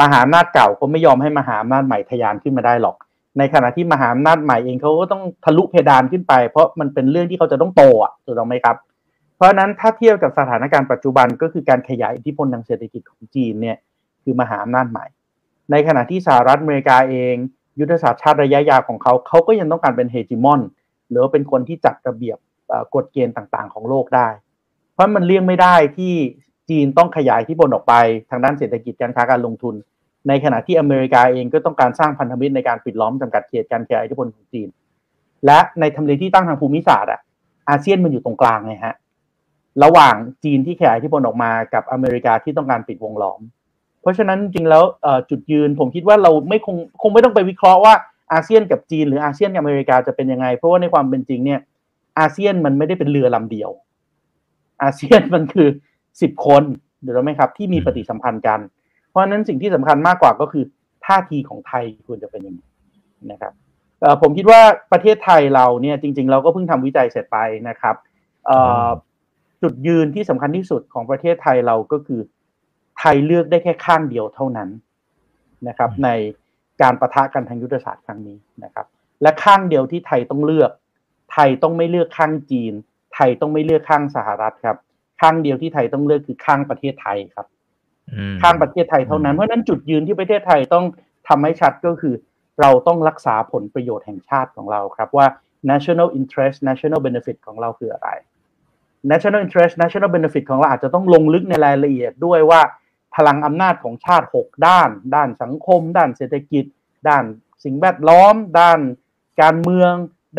มหาอำนาจเก่าก็ไม่ยอมให้มหาอำนาจใหม่ทะยานขึ้นมาได้หรอกในขณะที่มหาอำนาจใหม่เองเขาก็ต้องทะลุเพดานขึ้นไปเพราะมันเป็นเรื่องที่เขาจะต้องโตอ่ะถูกต้องไหมครับเพราะนั้นถ้าเทียบกับสถานการณ์ปัจจุบันก็คือการขยายอิทธิพลทางเศรษฐกิจของจีนเนี่ยคือมหาอำนาจใหม่ ในขณะที่สหรัฐอเมริกาเองยุทธศาสตร์ชาติระยะยาวของเขาก็ยังต้องการเป็นเฮจิมอนหรือเป็นคนที่จัดระเบียบกฎเกณฑ์ต่างๆของโลกได้เพราะมันเลี่ยงไม่ได้ที่จีนต้องขยายที่บนออกไปทางด้านเศรษฐกิจการค้าการลงทุนในขณะที่อเมริกาเองก็ต้องการสร้างพันธมิตรในการปิดล้อมจำกัดเขตการแผ่อิทธิพลของจีนและในทำเลที่ตั้งทางภูมิศาสตร์อาเซียนมันอยู่ตรงกลางไงฮะระหว่างจีนที่ขยายอิทธิพลออกมากับอเมริกาที่ต้องการปิดวงล้อมเพราะฉะนั้นจริงแล้วจุดยืนผมคิดว่าเราไม่คงไม่ต้องไปวิเคราะห์ว่าอาเซียนกับจีนหรืออาเซียนกับอเมริกาจะเป็นยังไงเพราะว่าในความเป็นจริงเนี่ยอาเซียนมันไม่ได้เป็นเรือลำเดียวอาเซียนมันคือ10คนเดี๋ยวเราไหมครับที่มีปฏิสัมพันธ์กันเพราะฉะนั้นสิ่งที่สำคัญมากกว่าก็คือท่าทีของไทยควรจะเป็นยังไงนะครับผมคิดว่าประเทศไทยเราเนี่ยจริงๆเราก็เพิ่งทำวิจัยเสร็จไปนะครับจุดยืนที่สำคัญที่สุดของประเทศไทยเราก็คือไทยเลือกได้แค่ข้างเดียวเท่านั้นนะครับในการปะทะกันทางยุทธศาสตร์ครั้งนี้นะครับและข้างเดียวที่ไทยต้องเลือกไทยต้องไม่เลือกข้างจีนไทยต้องไม่เลือกข้างสหรัฐครับข้างเดียวที่ไทยต้องเลือกคือข้างประเทศไทยครับข้างประเทศไทยเท่านั้นเพราะนั้นจุดยืนที่ประเทศไทยต้องทำให้ชัดก็คือเราต้องรักษาผลประโยชน์แห่งชาติของเราครับว่า national interest national benefit ของเราคืออะไร national interest national benefit ของเราอาจจะต้องลงลึกในรายละเอียดด้วยว่าพลังอำนาจของชาติ6ด้านด้านสังคมด้านเศรษฐกิจด้านสิ่งแวดล้อมด้านการเมือง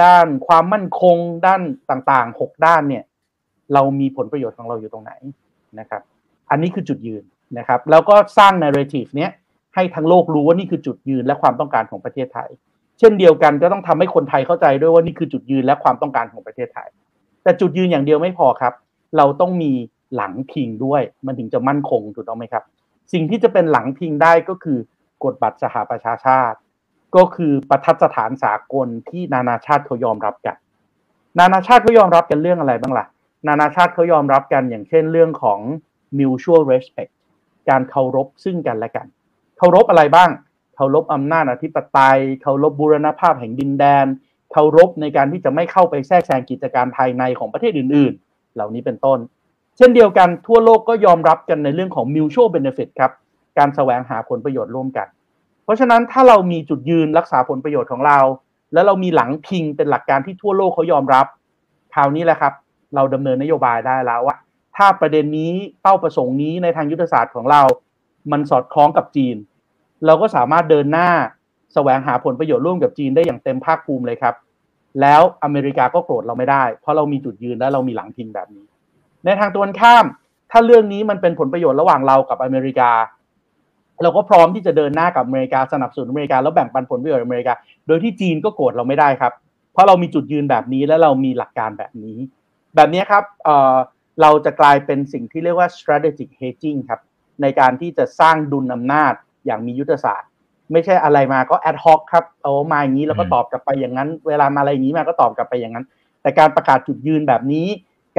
ด้านความมั่นคงด้านต่างๆ6ด้านเนี่ยเรามีผลประโยชน์ของเราอยู่ตรงไหนนะครับอันนี้คือจุดยืนนะครับแล้วก็สร้าง narrative เนี้ยให้ทั้งโลกรู้ว่านี่คือจุดยืนและความต้องการของประเทศไทยเช่นเดียวกันก็ต้องทำให้คนไทยเข้าใจด้วยว่านี่คือจุดยืนและความต้องการของประเทศไทยแต่จุดยืนอย่างเดียวไม่พอครับเราต้องมีหลังพิงด้วยมันถึงจะมั่นคงถูกต้องไหมครับสิ่งที่จะเป็นหลังพิงได้ก็คือกฎบัตรสหประชาชาติก็คือประทัดสถานสากลที่นานาชาติเขายอมรับกันนานาชาติเขายอมรับกันเรื่องอะไรบ้างล่ะนานาชาติเขายอมรับกันอย่างเช่นเรื่องของ mutual respect การเคารพซึ่งกันและกันเคารพอะไรบ้างเคารพอำนาจอธิปไตยเคารพบูรณภาพแห่งดินแดนเคารพในการที่จะไม่เข้าไปแทรกแซงกิจการภายในของประเทศอื่นๆเหล่านี้เป็นต้นเช่นเดียวกันทั่วโลกก็ยอมรับกันในเรื่องของ mutual benefit ครับการแสวงหาผลประโยชน์ร่วมกันเพราะฉะนั้นถ้าเรามีจุดยืนรักษาผลประโยชน์ของเราและเรามีหลังพิงเป็นหลักการที่ทั่วโลกเขายอมรับคราวนี้แหละครับเราดำเนินนโยบายได้แล้วว่าถ้าประเด็นนี้เป้าประสงค์นี้ในทางยุทธศาสตร์ของเรามันสอดคล้องกับจีนเราก็สามารถเดินหน้าแสวงหาผลประโยชน์ร่วมกับจีนได้อย่างเต็มภาคภูมิเลยครับแล้วอเมริกาก็โกรธเราไม่ได้เพราะเรามีจุดยืนและเรามีหลังพิงแบบนี้ในทางตรงข้ามถ้าเรื่องนี้มันเป็นผลประโยชน์ระหว่างเรากับอเมริกาเราก็พร้อมที่จะเดินหน้ากับอเมริกาสนับสนุนอเมริกาแล้วแบ่งปันผลประโยชน์อเมริกาโดยที่จีนก็โกรธเราไม่ได้ครับเพราะเรามีจุดยืนแบบนี้และเรามีหลักการแบบนี้ครับเราจะกลายเป็นสิ่งที่เรียกว่า strategic hedging ครับในการที่จะสร้างดุลอำนาจอย่างมียุทธศาสตร์ไม่ใช่อะไรมาก็ ad hoc ครับเอามาอย่างนี้แล้วก็ตอบกลับไปอย่างนั้นเวลามาอะไรอย่างนี้มาก็ตอบกลับไปอย่างนั้นแต่การประกาศจุดยืนแบบนี้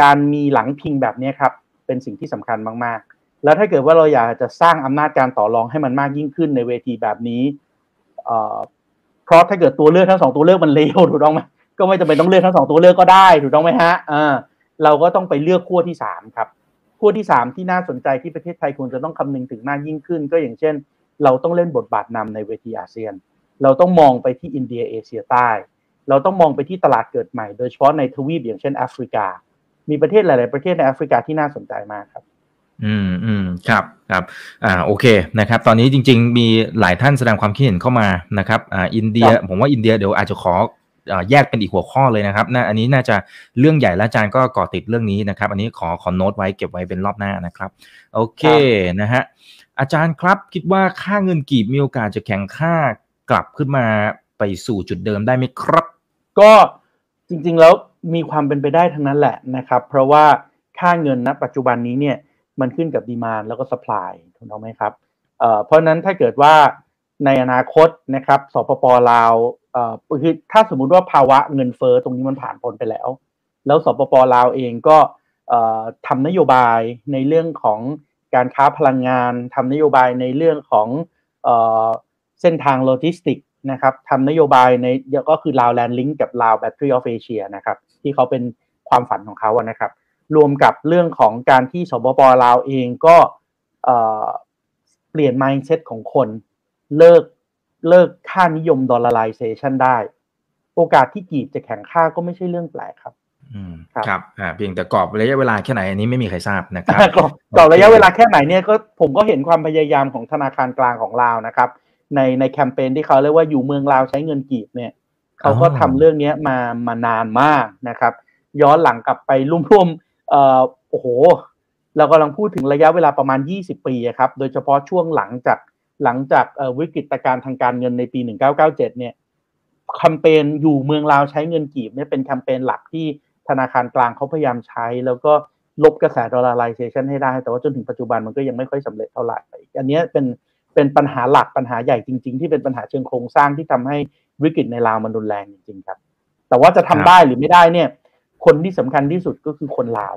การมีหลังพิงแบบนี้ครับเป็นสิ่งที่สำคัญมากๆแล้วถ้าเกิดว่าเราอยากจะสร้างอำนาจการต่อรองให้มันมากยิ่งขึ้นในเวทีแบบนี้เพราะถ้าเกิดตัวเลือกทั้งสองตัวเลือกมันเลวถูกต้องไหมก็ไม่จำเป็นต้องเลือกทั้งสองตัวเลือกก็ได้ถูกต้องไหมฮะเราก็ต้องไปเลือกขั้วที่สามครับขั้วที่สามที่น่าสนใจที่ประเทศไทยควรจะต้องคำนึงถึงมากยิ่งขึ้นก็อย่างเช่นเราต้องเล่นบทบาทนำในเวทีอาเซียนเราต้องมองไปที่อินเดียเอเชียใต้เราต้องมองไปที่ตลาดเกิดใหม่โดยเฉพาะในทวีปอย่างเช่นแอฟริกามีประเทศหลายๆประเทศในแอฟริกาที่น่าสนใจมากครับครับครับโอเคนะครับตอนนี้จริงๆมีหลายท่านแสดงความคิดเห็นเข้ามานะครับอินเดียผมว่าอินเดียเดี๋ยวอาจจะขอแยกเป็นอีกหัวข้อเลยนะครับอันนี้น่าจะเรื่องใหญ่และอาจารย์ก็เกาะติดเรื่องนี้นะครับอันนี้ขอโน้ตไว้เก็บไว้เป็นรอบหน้านะครับโอเคนะฮะอาจารย์ครับคิดว่าค่าเงินกีบมีโอกาสจะแข็งค่ากลับขึ้นมาไปสู่จุดเดิมได้ไหมครับก็จริงๆแล้วมีความเป็นไปได้ทั้งนั้นแหละนะครับเพราะว่าค่าเงินณปัจจุบันนี้เนี่ยมันขึ้นกับดีมานด์แล้วก็ซัพพลายถูกต้องไหมครับเพราะนั้นถ้าเกิดว่าในอนาคตนะครับสปป.ลาวคือถ้าสมมุติว่าภาวะเงินเฟ้อตรงนี้มันผ่านพ้นไปแล้วสปป.ลาวเองก็ทำนโยบายในเรื่องของการค้าพลังงานทำนโยบายในเรื่องของเส้นทางโลจิสติกนะครับทำนโยบายในก็คือลาวแลนด์ลิงก์กับลาวแบตเตอรี่ออฟเอเชียนะครับที่เขาเป็นความฝันของเขาอะนะครับรวมกับเรื่องของการที่สปป.ลาวเองก็เปลี่ยน mindset ของคน เลิกค่านิยม Dollarization ได้โอกาสที่กีบจะแข็งค่าก็ไม่ใช่เรื่องแปลกครับครับเพียงแต่กรอบระยะเวลาแค่ไหนอันนี้ไม่มีใครทราบนะครับกรอบระยะเวลาแค่ไหนเนี่ยก็ผมก็เห็นความพยายามของธนาคารกลางของลาวนะครับในแคมเปญที่เขาเรียกว่าอยู่เมืองลาวใช้เงินกีบเนี่ยเขาก็ทำเรื่องนี้มานานมากนะครับย้อนหลังกลับไปร่วมโอ้โหเรากำลังพูดถึงระยะเวลาประมาณ20ปีครับโดยเฉพาะช่วงหลังจากวิกฤตการณ์ทางการเงินในปี1997เนี่ยแคมเปญอยู่เมืองลาวใช้เงินกีบเนี่ยเป็นแคมเปญหลักที่ธนาคารกลางเขาพยายามใช้แล้วก็ลบกระแส Dollarization ให้ได้แต่ว่าจนถึงปัจจุบันมันก็ยังไม่ค่อยสำเร็จเท่าไหร่อันนี้เป็นปัญหาหลักปัญหาใหญ่จริงๆที่เป็นปัญหาเชิงโครงสร้างที่ทำให้วิกฤตในลาวมันรุนแรงจริงๆครับแต่ว่าจะทำได้หรือไม่ได้เนี่ยคนที่สำคัญที่สุดก็คือคนลาว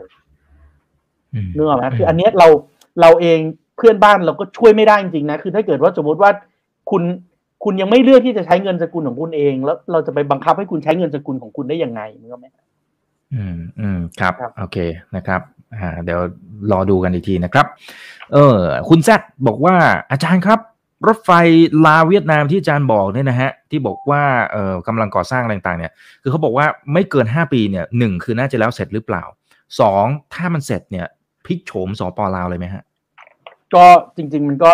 เนื่องนะคืออันนี้เราเองเพื่อนบ้านเราก็ช่วยไม่ได้จริงๆนะคือถ้าเกิดว่าสมมติว่าคุณยังไม่เลือกที่จะใช้เงินสกุลของคุณเองแล้วเราจะไปบังคับให้คุณใช้เงินสกุลของคุณได้ยังไงนึกออกไหมครับโอเคนะครับเดี๋ยวรอดูกันอีกทีนะครับคุณแซดบอกว่าอาจารย์ครับรถไฟลาวเวียดนามที่อาจารย์บอกเนี่ยนะฮะที่บอกว่ากำลังก่อสร้างอะไรต่างเนี่ยคือเขาบอกว่าไม่เกิน5ปีเนี่ย1คือน่าจะแล้วเสร็จหรือเปล่า2ถ้ามันเสร็จเนี่ยพลิกโฉมสปป.ลาวเลยไหมฮะก็จริงๆมันก็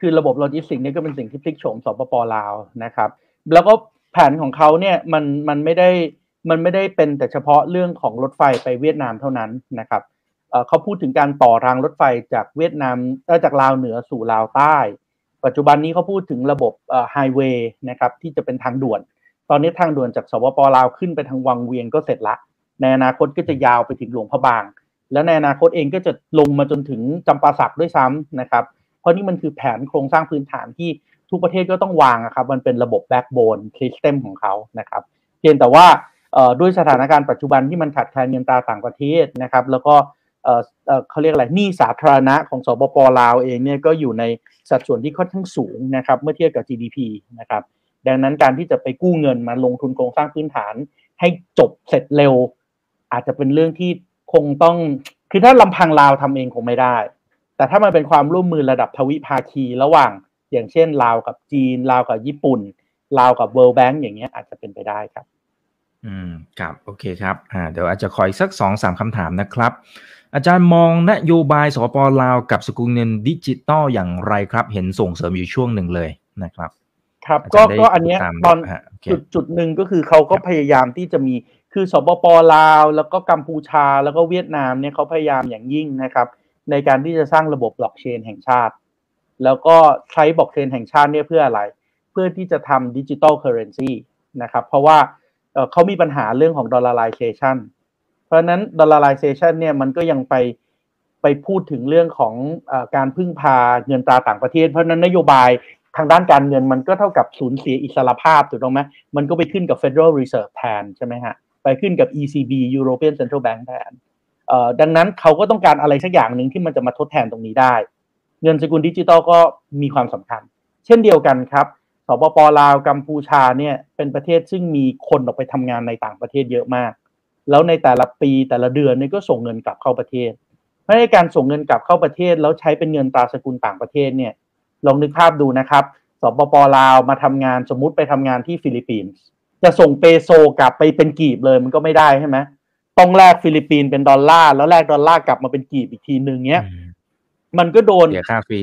คือระบบโลจิสติกส์เนี่ยก็เป็นสิ่งที่พลิกโฉมสปป.ลาวนะครับแล้วก็แผนของเขาเนี่ยมันไม่ได้เป็นแต่เฉพาะเรื่องของรถไฟไปเวียดนามเท่านั้นนะครับเขาพูดถึงการต่อรางรถไฟจากเวียดนามจากลาวเหนือสู่ลาวใต้ปัจจุบันนี้เขาพูดถึงระบบไฮเวย์นะครับที่จะเป็นทางด่วนตอนนี้ทางด่วนจากสปป.ลาวขึ้นไปทางวังเวียงก็เสร็จละในอนาคตก็จะยาวไปถึงหลวงพระบางแล้วในอนาคตเองก็จะลงมาจนถึงจำปาสักด้วยซ้ำนะครับเพราะนี่มันคือแผนโครงสร้างพื้นฐานที่ทุกประเทศก็ต้องวางครับมันเป็นระบบแบ็กโบนซิสเต็มของเขานะครับเพียงแต่ว่าด้วยสถานการณ์ปัจจุบันที่มันขาดแคลนเงินตราต่างประเทศนะครับแล้วก็เขาเรียกอะไรหนี้สาธารณะของสปป.ลาวเองเนี่ยก็อยู่ในสัดส่วนที่ค่อนข้างสูงนะครับเมื่อเทียบกับ GDP นะครับดังนั้นการที่จะไปกู้เงินมาลงทุนโครงสร้างพื้นฐานให้จบเสร็จเร็วอาจจะเป็นเรื่องที่คงต้องคือถ้าลำพังลาวทำเองคงไม่ได้แต่ถ้ามันเป็นความร่วมมือระดับทวิภาคีระหว่างอย่างเช่นลาวกับจีนลาวกับญี่ปุ่นลาวกับ World Bank อย่างเงี้ยอาจจะเป็นไปได้ครับครับโอเคครับเดี๋ยวอาจจะขออีกสัก 2-3 คำถามนะครับอาจารย์มองนโยบายสปป.ลาวกับสกุลเงินดิจิตอลอย่างไรครับเห็นส่งเสริมอยู่ช่วงหนึ่งเลยนะครับครับก็อันเนี้ยตอนจุดหนึ่งก็คือเขาก็พยายามที่จะมีคือสปป.ลาวแล้วก็กัมพูชาแล้วก็เวียดนามเนี่ยเขาพยายามอย่างยิ่งนะครับในการที่จะสร้างระบบบล็อกเชนแห่งชาติแล้วก็ใช้บล็อกเชนแห่งชาติเนี่ยเพื่ออะไรเพื่อที่จะทำดิจิทัลเคอร์เรนซีนะครับเพราะว่าเขามีปัญหาเรื่องของ Dollarization เพราะนั้น Dollarization เนี่ยมันก็ยังไปพูดถึงเรื่องของการพึ่งพาเงินตราต่างประเทศเพราะนั้นนโยบายทางด้านการเงินมันก็เท่ากับสูญเสียอิสรภาพถูกต้องไหมมันก็ไปขึ้นกับ Federal Reserve แทนใช่ไหมฮะไปขึ้นกับ ECB European Central Bank แทนดังนั้นเขาก็ต้องการอะไรสักอย่างหนึ่งที่มันจะมาทดแทนตรงนี้ได้เงินสกุลดิจิตอลก็มีความสำคัญเช่นเดียวกันครับสปป.ลาวกัมพูชาเนี่ยเป็นประเทศซึ่งมีคนออกไปทำงานในต่างประเทศเยอะมากแล้วในแต่ละปีแต่ละเดือนเนี่ยก็ส่งเงินกลับเข้าประเทศเพราะในการส่งเงินกลับเข้าประเทศแล้วใช้เป็นเงินตราสกุลต่างประเทศเนี่ยลองนึกภาพดูนะครับสปป.ลาวมาทำงานสมมุติไปทำงานที่ฟิลิปปินส์จะส่งเปโซกลับไปเป็นกีบเลยมันก็ไม่ได้ใช่ไหมต้องแลกฟิลิปปินส์เป็นดอลลาร์แล้วแลกดอลลาร์กลับมาเป็นกีบอีกทีนึงเนี้ยมันก็โดนเสียค่าฟรี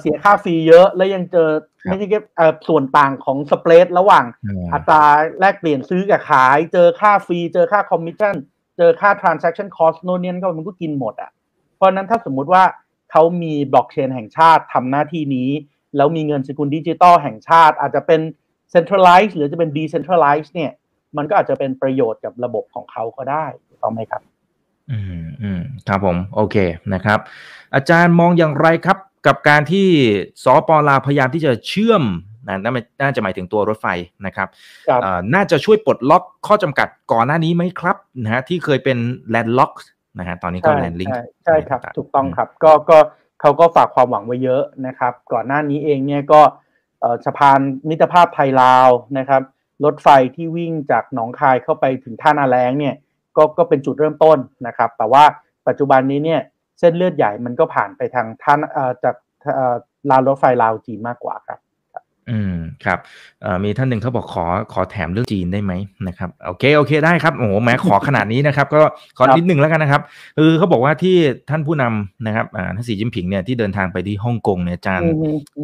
เสียค่าฟรีเยอะแล้วยังเจอไม่ใช่แค่ส่วนต่างของสเปรดระหว่างอัตราแลกเปลี่ยนซื้อกับขายเจอค่าฟรีเจอค่าคอมมิชชั่นเจอค่า transaction cost โน่นนี่ก็มันก็กินหมดอ่ะเพราะนั้นถ้าสมมุติว่าเขามีบล็อกเชนแห่งชาติทำหน้าที่นี้แล้วมีเงินสกุลดิจิตอลแห่งชาติอาจจะเป็น centralized หรือจะเป็น decentralized เนี่ยมันก็อาจจะเป็นประโยชน์กับระบบของเขาก็ได้ถูกต้องไหมครับครับผมโอเคนะครับอาจารย์มองอย่างไรครับกับการที่สปป.ลาวพยายามที่จะเชื่อมน่าจะหมายถึงตัวรถไฟนะครับน่าจะช่วยปลดล็อกข้อจำกัดก่อนหน้านี้ไหมครับนะฮะที่เคยเป็นแลนด์ล็อกนะฮะตอนนี้ก็แลนด์ลิงก์ใช่ครับถูกต้องครับก็เขาก็ฝากความหวังไว้เยอะนะครับก่อนหน้านี้เองเนี่ยก็สะพานมิตรภาพไทยลาวนะครับรถไฟที่วิ่งจากหนองคายเข้าไปถึงท่านาแล้งเนี่ยก็เป็นจุดเริ่มต้นนะครับแต่ว่าปัจจุบันนี้เนี่ยเส้นเลือดใหญ่มันก็ผ่านไปทางท่าจากรางรถไฟลาวจีนมากกว่าครับ ครับมีท่านหนึ่งเขาบอกขอแถมเรื่องจีนได้ไหมนะครับโอเคได้ครับโอ้โหแม้ขอขนาดนี้นะครับก็ขอนิดนึงแล้วกันนะครับคือเขาบอกว่าที่ท่านผู้นำนะครับท่านสีจิ้นผิงเนี่ยที่เดินทางไปที่ฮ่องกงเนี่ยอาจารย์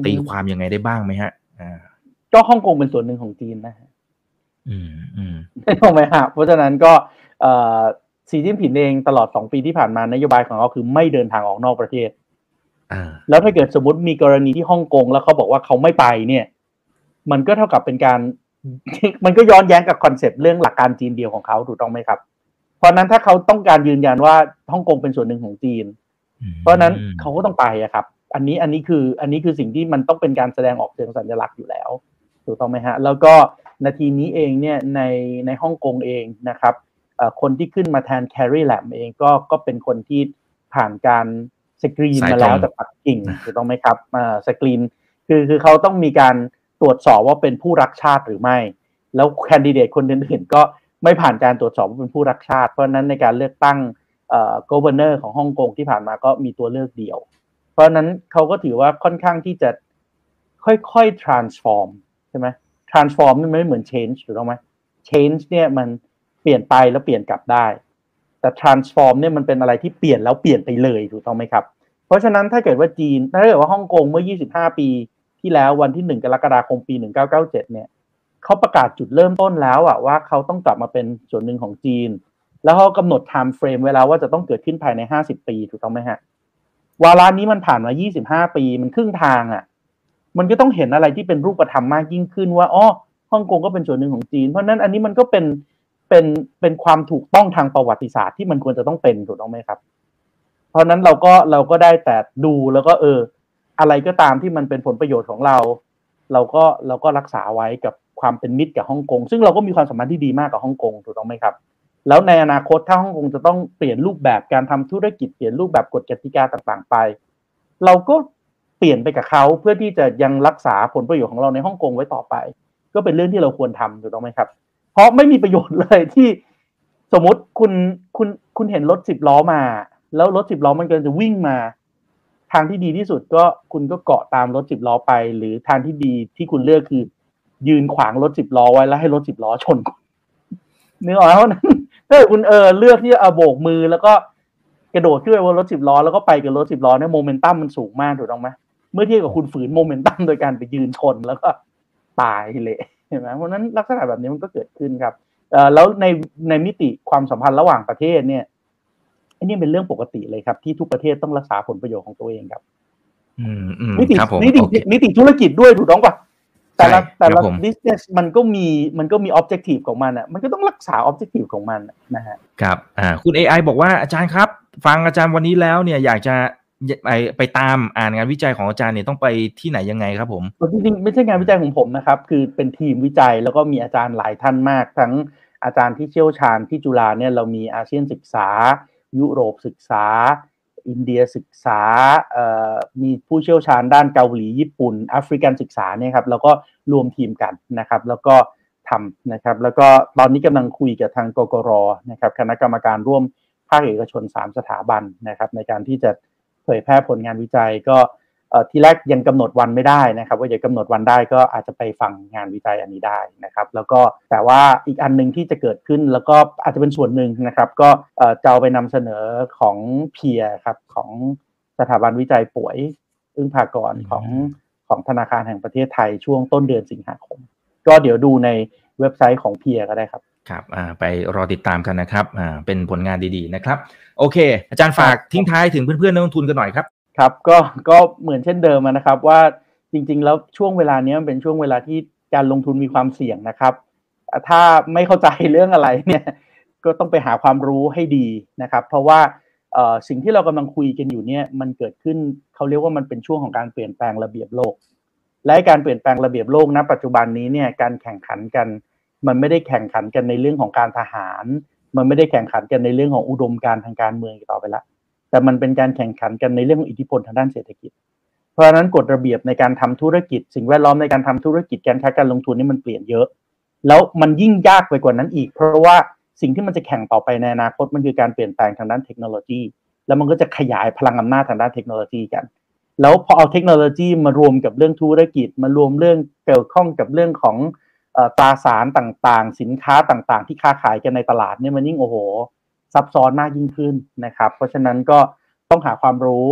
ตีความยังไงได้บ้างไหมฮะก็ฮ่องกงเป็นส่วนหนึ่งของจีนนะถูกไหมฮะเพราะฉะนั้นก็สีจิ้นผิงเองตลอด2 ปีที่ผ่านมานโยบายของเขาคือไม่เดินทางออกนอกประเทศแล้วถ้าเกิดสมมติมีกรณีที่ฮ่องกงแล้วเขาบอกว่าเขาไม่ไปเนี่ยมันก็เท่ากับเป็นการมันก็ย้อนแย้งกับคอนเซ็ปต์เรื่องหลักการจีนเดียวของเขาถูกต้องไหมครับเพราะนั้นถ้าเขาต้องการยืนยันว่าฮ่องกงเป็นส่วนหนึ่งของจีนเพราะนั้นเขาก็ต้องไปครับอันนี้คือสิ่งที่มันต้องเป็นการแสดงออกเชิงสัญลักษณ์อยู่แล้วถูกต้องไหมฮะแล้วก็นาทีนี้เองเนี่ยในฮ่องกงเองนะครับคนที่ขึ้นมาแทนแคร์รีแลมเองก็เป็นคนที่ผ่านการสกรีนมาแล้วจากปักกิ่งถูกต้องไหมครับสกรีนคือเขาต้องมีการตรวจสอบว่าเป็นผู้รักชาติหรือไม่แล้วแคนดิเดตคนอื่นๆก็ไม่ผ่านการตรวจสอบว่าเป็นผู้รักชาติเพราะนั้นในการเลือกตั้งGovernor ของฮ่องกงที่ผ่านมาก็มีตัวเลือกเดียวเพราะนั้นเขาก็ถือว่าค่อนข้างที่จะค่อยๆ transform ใช่ไหม transform นี่ไม่เหมือน change ถูกต้องไหม change เนี่ยมันเปลี่ยนไปแล้วเปลี่ยนกลับได้แต่ transform เนี่ยมันเป็นอะไรที่เปลี่ยนแล้วเปลี่ยนไปเลยถูกต้องไหมครับเพราะฉะนั้นถ้าเกิดว่าฮ่องกงเมื่อ25 ปีที่แล้ววันที่1กรกฎาคมปี1997เนี่ยเขาประกาศจุดเริ่มต้นแล้วอะว่าเขาต้องกลับมาเป็นส่วนหนึ่งของจีนแล้วเขากำหนด time frame ไว้แล้วว่าจะต้องเกิดขึ้นภายใน50 ปีถูกต้องไหมฮะวาระนี้มันผ่านมา25 ปีมันครึ่งทางอะมันก็ต้องเห็นอะไรที่เป็นรูปธรรมมากยิ่งขึ้นว่าอ๋อฮ่องกงก็เป็นส่วนหนึ่งของจีนเพราะนั้นอันนี้มันก็เป็นความถูกต้องทางประวัติศาสตร์ที่มันควรจะต้องเป็นถูกต้องไหมครับเพราะนั้นเราก็ได้แต่ดูแล้วก็อะไรก็ตามที่มันเป็นผลประโยชน์ของเราก็รักษาไว้กับความเป็นมิตรกับฮ่องกงซึ่งเราก็มีความสัมพันธ์ที่ดีมากกับฮ่องกงถูกต้องไหมครับแล้วในอนาคตถ้าฮ่องกงจะต้องเปลี่ยนรูปแบบการทำธุรกิจเปลี่ยนรูปแบบกฎกติกาต่างๆไปเราก็เปลี่ยนไปกับเขาเพื่อที่จะยังรักษาผลประโยชน์ของเราในฮ่องกงไว้ต่อไปก็เป็นเรื่องที่เราควรทำถูกต้องไหมครับเพราะไม่มีประโยชน์เลยที่สมมติคุณเห็นรถ10 ล้อมาแล้วรถ10 ล้อมันกำลังจะวิ่งมาทางที่ดีที่สุดก็คุณก็เกาะตามรถ10 ล้อไปหรือทางที่ดีที่คุณเลือกคือยืนขวางรถ10 ล้อไว้แล้วให้รถ10 ล้อชนนึกออกแล้วนะถ้าคุณเลือกที่จะโบกมือแล้วก็กระโดดขึ้นไปบนรถ10 ล้อแล้วก็ไปกับรถ10 ล้อเนี่ยโมเมนตัมมันสูงมากถูกต้องไหมเมื่อเทียบกับคุณฝืนโมเมนตัมโดยการไปยืนชนแล้วก็ตายเลยเห็นไหมเพราะนั้นลักษณะแบบนี้มันก็เกิดขึ้นครับแล้วในมิติความสัมพันธ์ระหว่างประเทศเนี่ยอันนี้เป็นเรื่องปกติเลยครับที่ทุกประเทศต้องรักษาผลประโยชน์ของตัวเองครับนิติธุรกิจด้วยถูกต้องป่ะแต่ละ business มันก็มี objective ของมันอ่ะมันก็ต้องรักษา objective ของมันนะฮะครับคุณ AI บอกว่าอาจารย์ครับฟังอาจารย์วันนี้แล้วเนี่ยอยากจะไปตามอ่านงานวิจัยของอาจารย์เนี่ยต้องไปที่ไหนยังไงครับผมจริงๆไม่ใช่งานวิจัยของผมนะครับคือเป็นทีมวิจัยแล้วก็มีอาจารย์หลายท่านมากทั้งอาจารย์ที่เชี่ยวชาญที่จุฬาเนี่ยเรามีอาเซียนศึกษายุโรปศึกษาอินเดียศึกษามีผู้เชี่ยวชาญด้านเกาหลีญี่ปุ่นแอฟริกันศึกษาเนี่ยครับแล้วก็รวมทีมกันนะครับแล้วก็ทำนะครับแล้วก็ตอนนี้กำลังคุยกับทางกกร.นะครับคณะกรรมการร่วมภาคเอกชน3 สถาบันนะครับในการที่จะเผยแพร่ผลงานวิจัยก็ที่แรกยังกำหนดวันไม่ได้นะครับว่าจะกำหนดวันได้ก็อาจจะไปฟังงานวิจัยอันนี้ได้นะครับแล้วก็แต่ว่าอีกอันนึงที่จะเกิดขึ้นแล้วก็อาจจะเป็นส่วนหนึ่งนะครับก็จะเอาไปนำเสนอของเพียครับของสถาบันวิจัยป่วยอึ้งภากรของธนาคารแห่งประเทศไทยช่วงต้นเดือนสิงหาคมก็เดี๋ยวดูในเว็บไซต์ของเพียก็ได้ครับครับไปรอติดตามกันนะครับเป็นผลงานดีๆนะครับโอเคอาจารย์ฝากทิ้งท้ายถึงเพื่อนๆนักลงทุนกันหน่อยครับครับก็เหมือนเช่นเดิมนะครับว่าจริงๆแล้วช่วงเวลานี้มันเป็นช่วงเวลาที่การลงทุนมีความเสี่ยงนะครับถ้าไม่เข้าใจเรื่องอะไรเนี่ยก็ต้องไปหาความรู้ให้ดีนะครับเพราะว่าสิ่งที่เรากำลังคุยกันอยู่เนี่ยมันเกิดขึ้นเขาเรียกว่ามันเป็นช่วงของการเปลี่ยนแปลงระเบียบโลกและการเปลี่ยนแปลงระเบียบโลกณปัจจุบันนี้เนี่ยการแข่งขันกันมันไม่ได้แข่งขันกันในเรื่องของการทหารมันไม่ได้แข่งขันกันในเรื่องของอุดมการณ์ทางการเมืองต่อไปละแต่มันเป็นการแข่งขันกันในเรื่องของอิทธิพลทางด้านเศรษฐกิจเพราะฉะนั้นกฎระเบียบในการทำธุรกิจสิ่งแวดล้อมในการทำธุรกิจการค้าการลงทุนนี่มันเปลี่ยนเยอะแล้วมันยิ่งยากไปกว่านั้นอีกเพราะว่าสิ่งที่มันจะแข่งต่อไปในอนาคตมันคือการเปลี่ยนแปลงทางด้านเทคโนโลยีแล้วมันก็จะขยายพลังอำนาจทางด้านเทคโนโลยีกัน แล้วพอเอาเทคโนโลยีมารวมกับเรื่องธุรกิจมารวมเรื่องเกี่ยวข้องกับเรื่องของตราสารต่างๆสินค้าต่างๆที่ค้าขายกันในตลาดเนี่ยมันยิ่งโอ้โหซับซ้อนมากยิ่งขึ้นนะครับเพราะฉะนั้นก็ต้องหาความรู้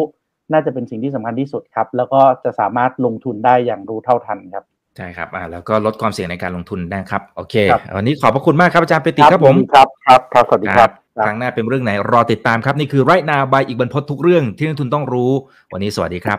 น่าจะเป็นสิ่งที่สำคัญที่สุดครับแล้วก็จะสามารถลงทุนได้อย่างรู้เท่าทันครับใช่ครับแล้วก็ลดความเสี่ยงในการลงทุนได้ครับโอเควันนี้ขอบพระคุณมากครับอาจารย์ปิติครับผมครับครับสวัสดีครับครั้งหน้าเป็นเรื่องไหนรอติดตามครับนี่คือ Right Now by อีกบรรพตทุกเรื่องที่นักลงทุนต้องรู้วันนี้สวัสดีครับ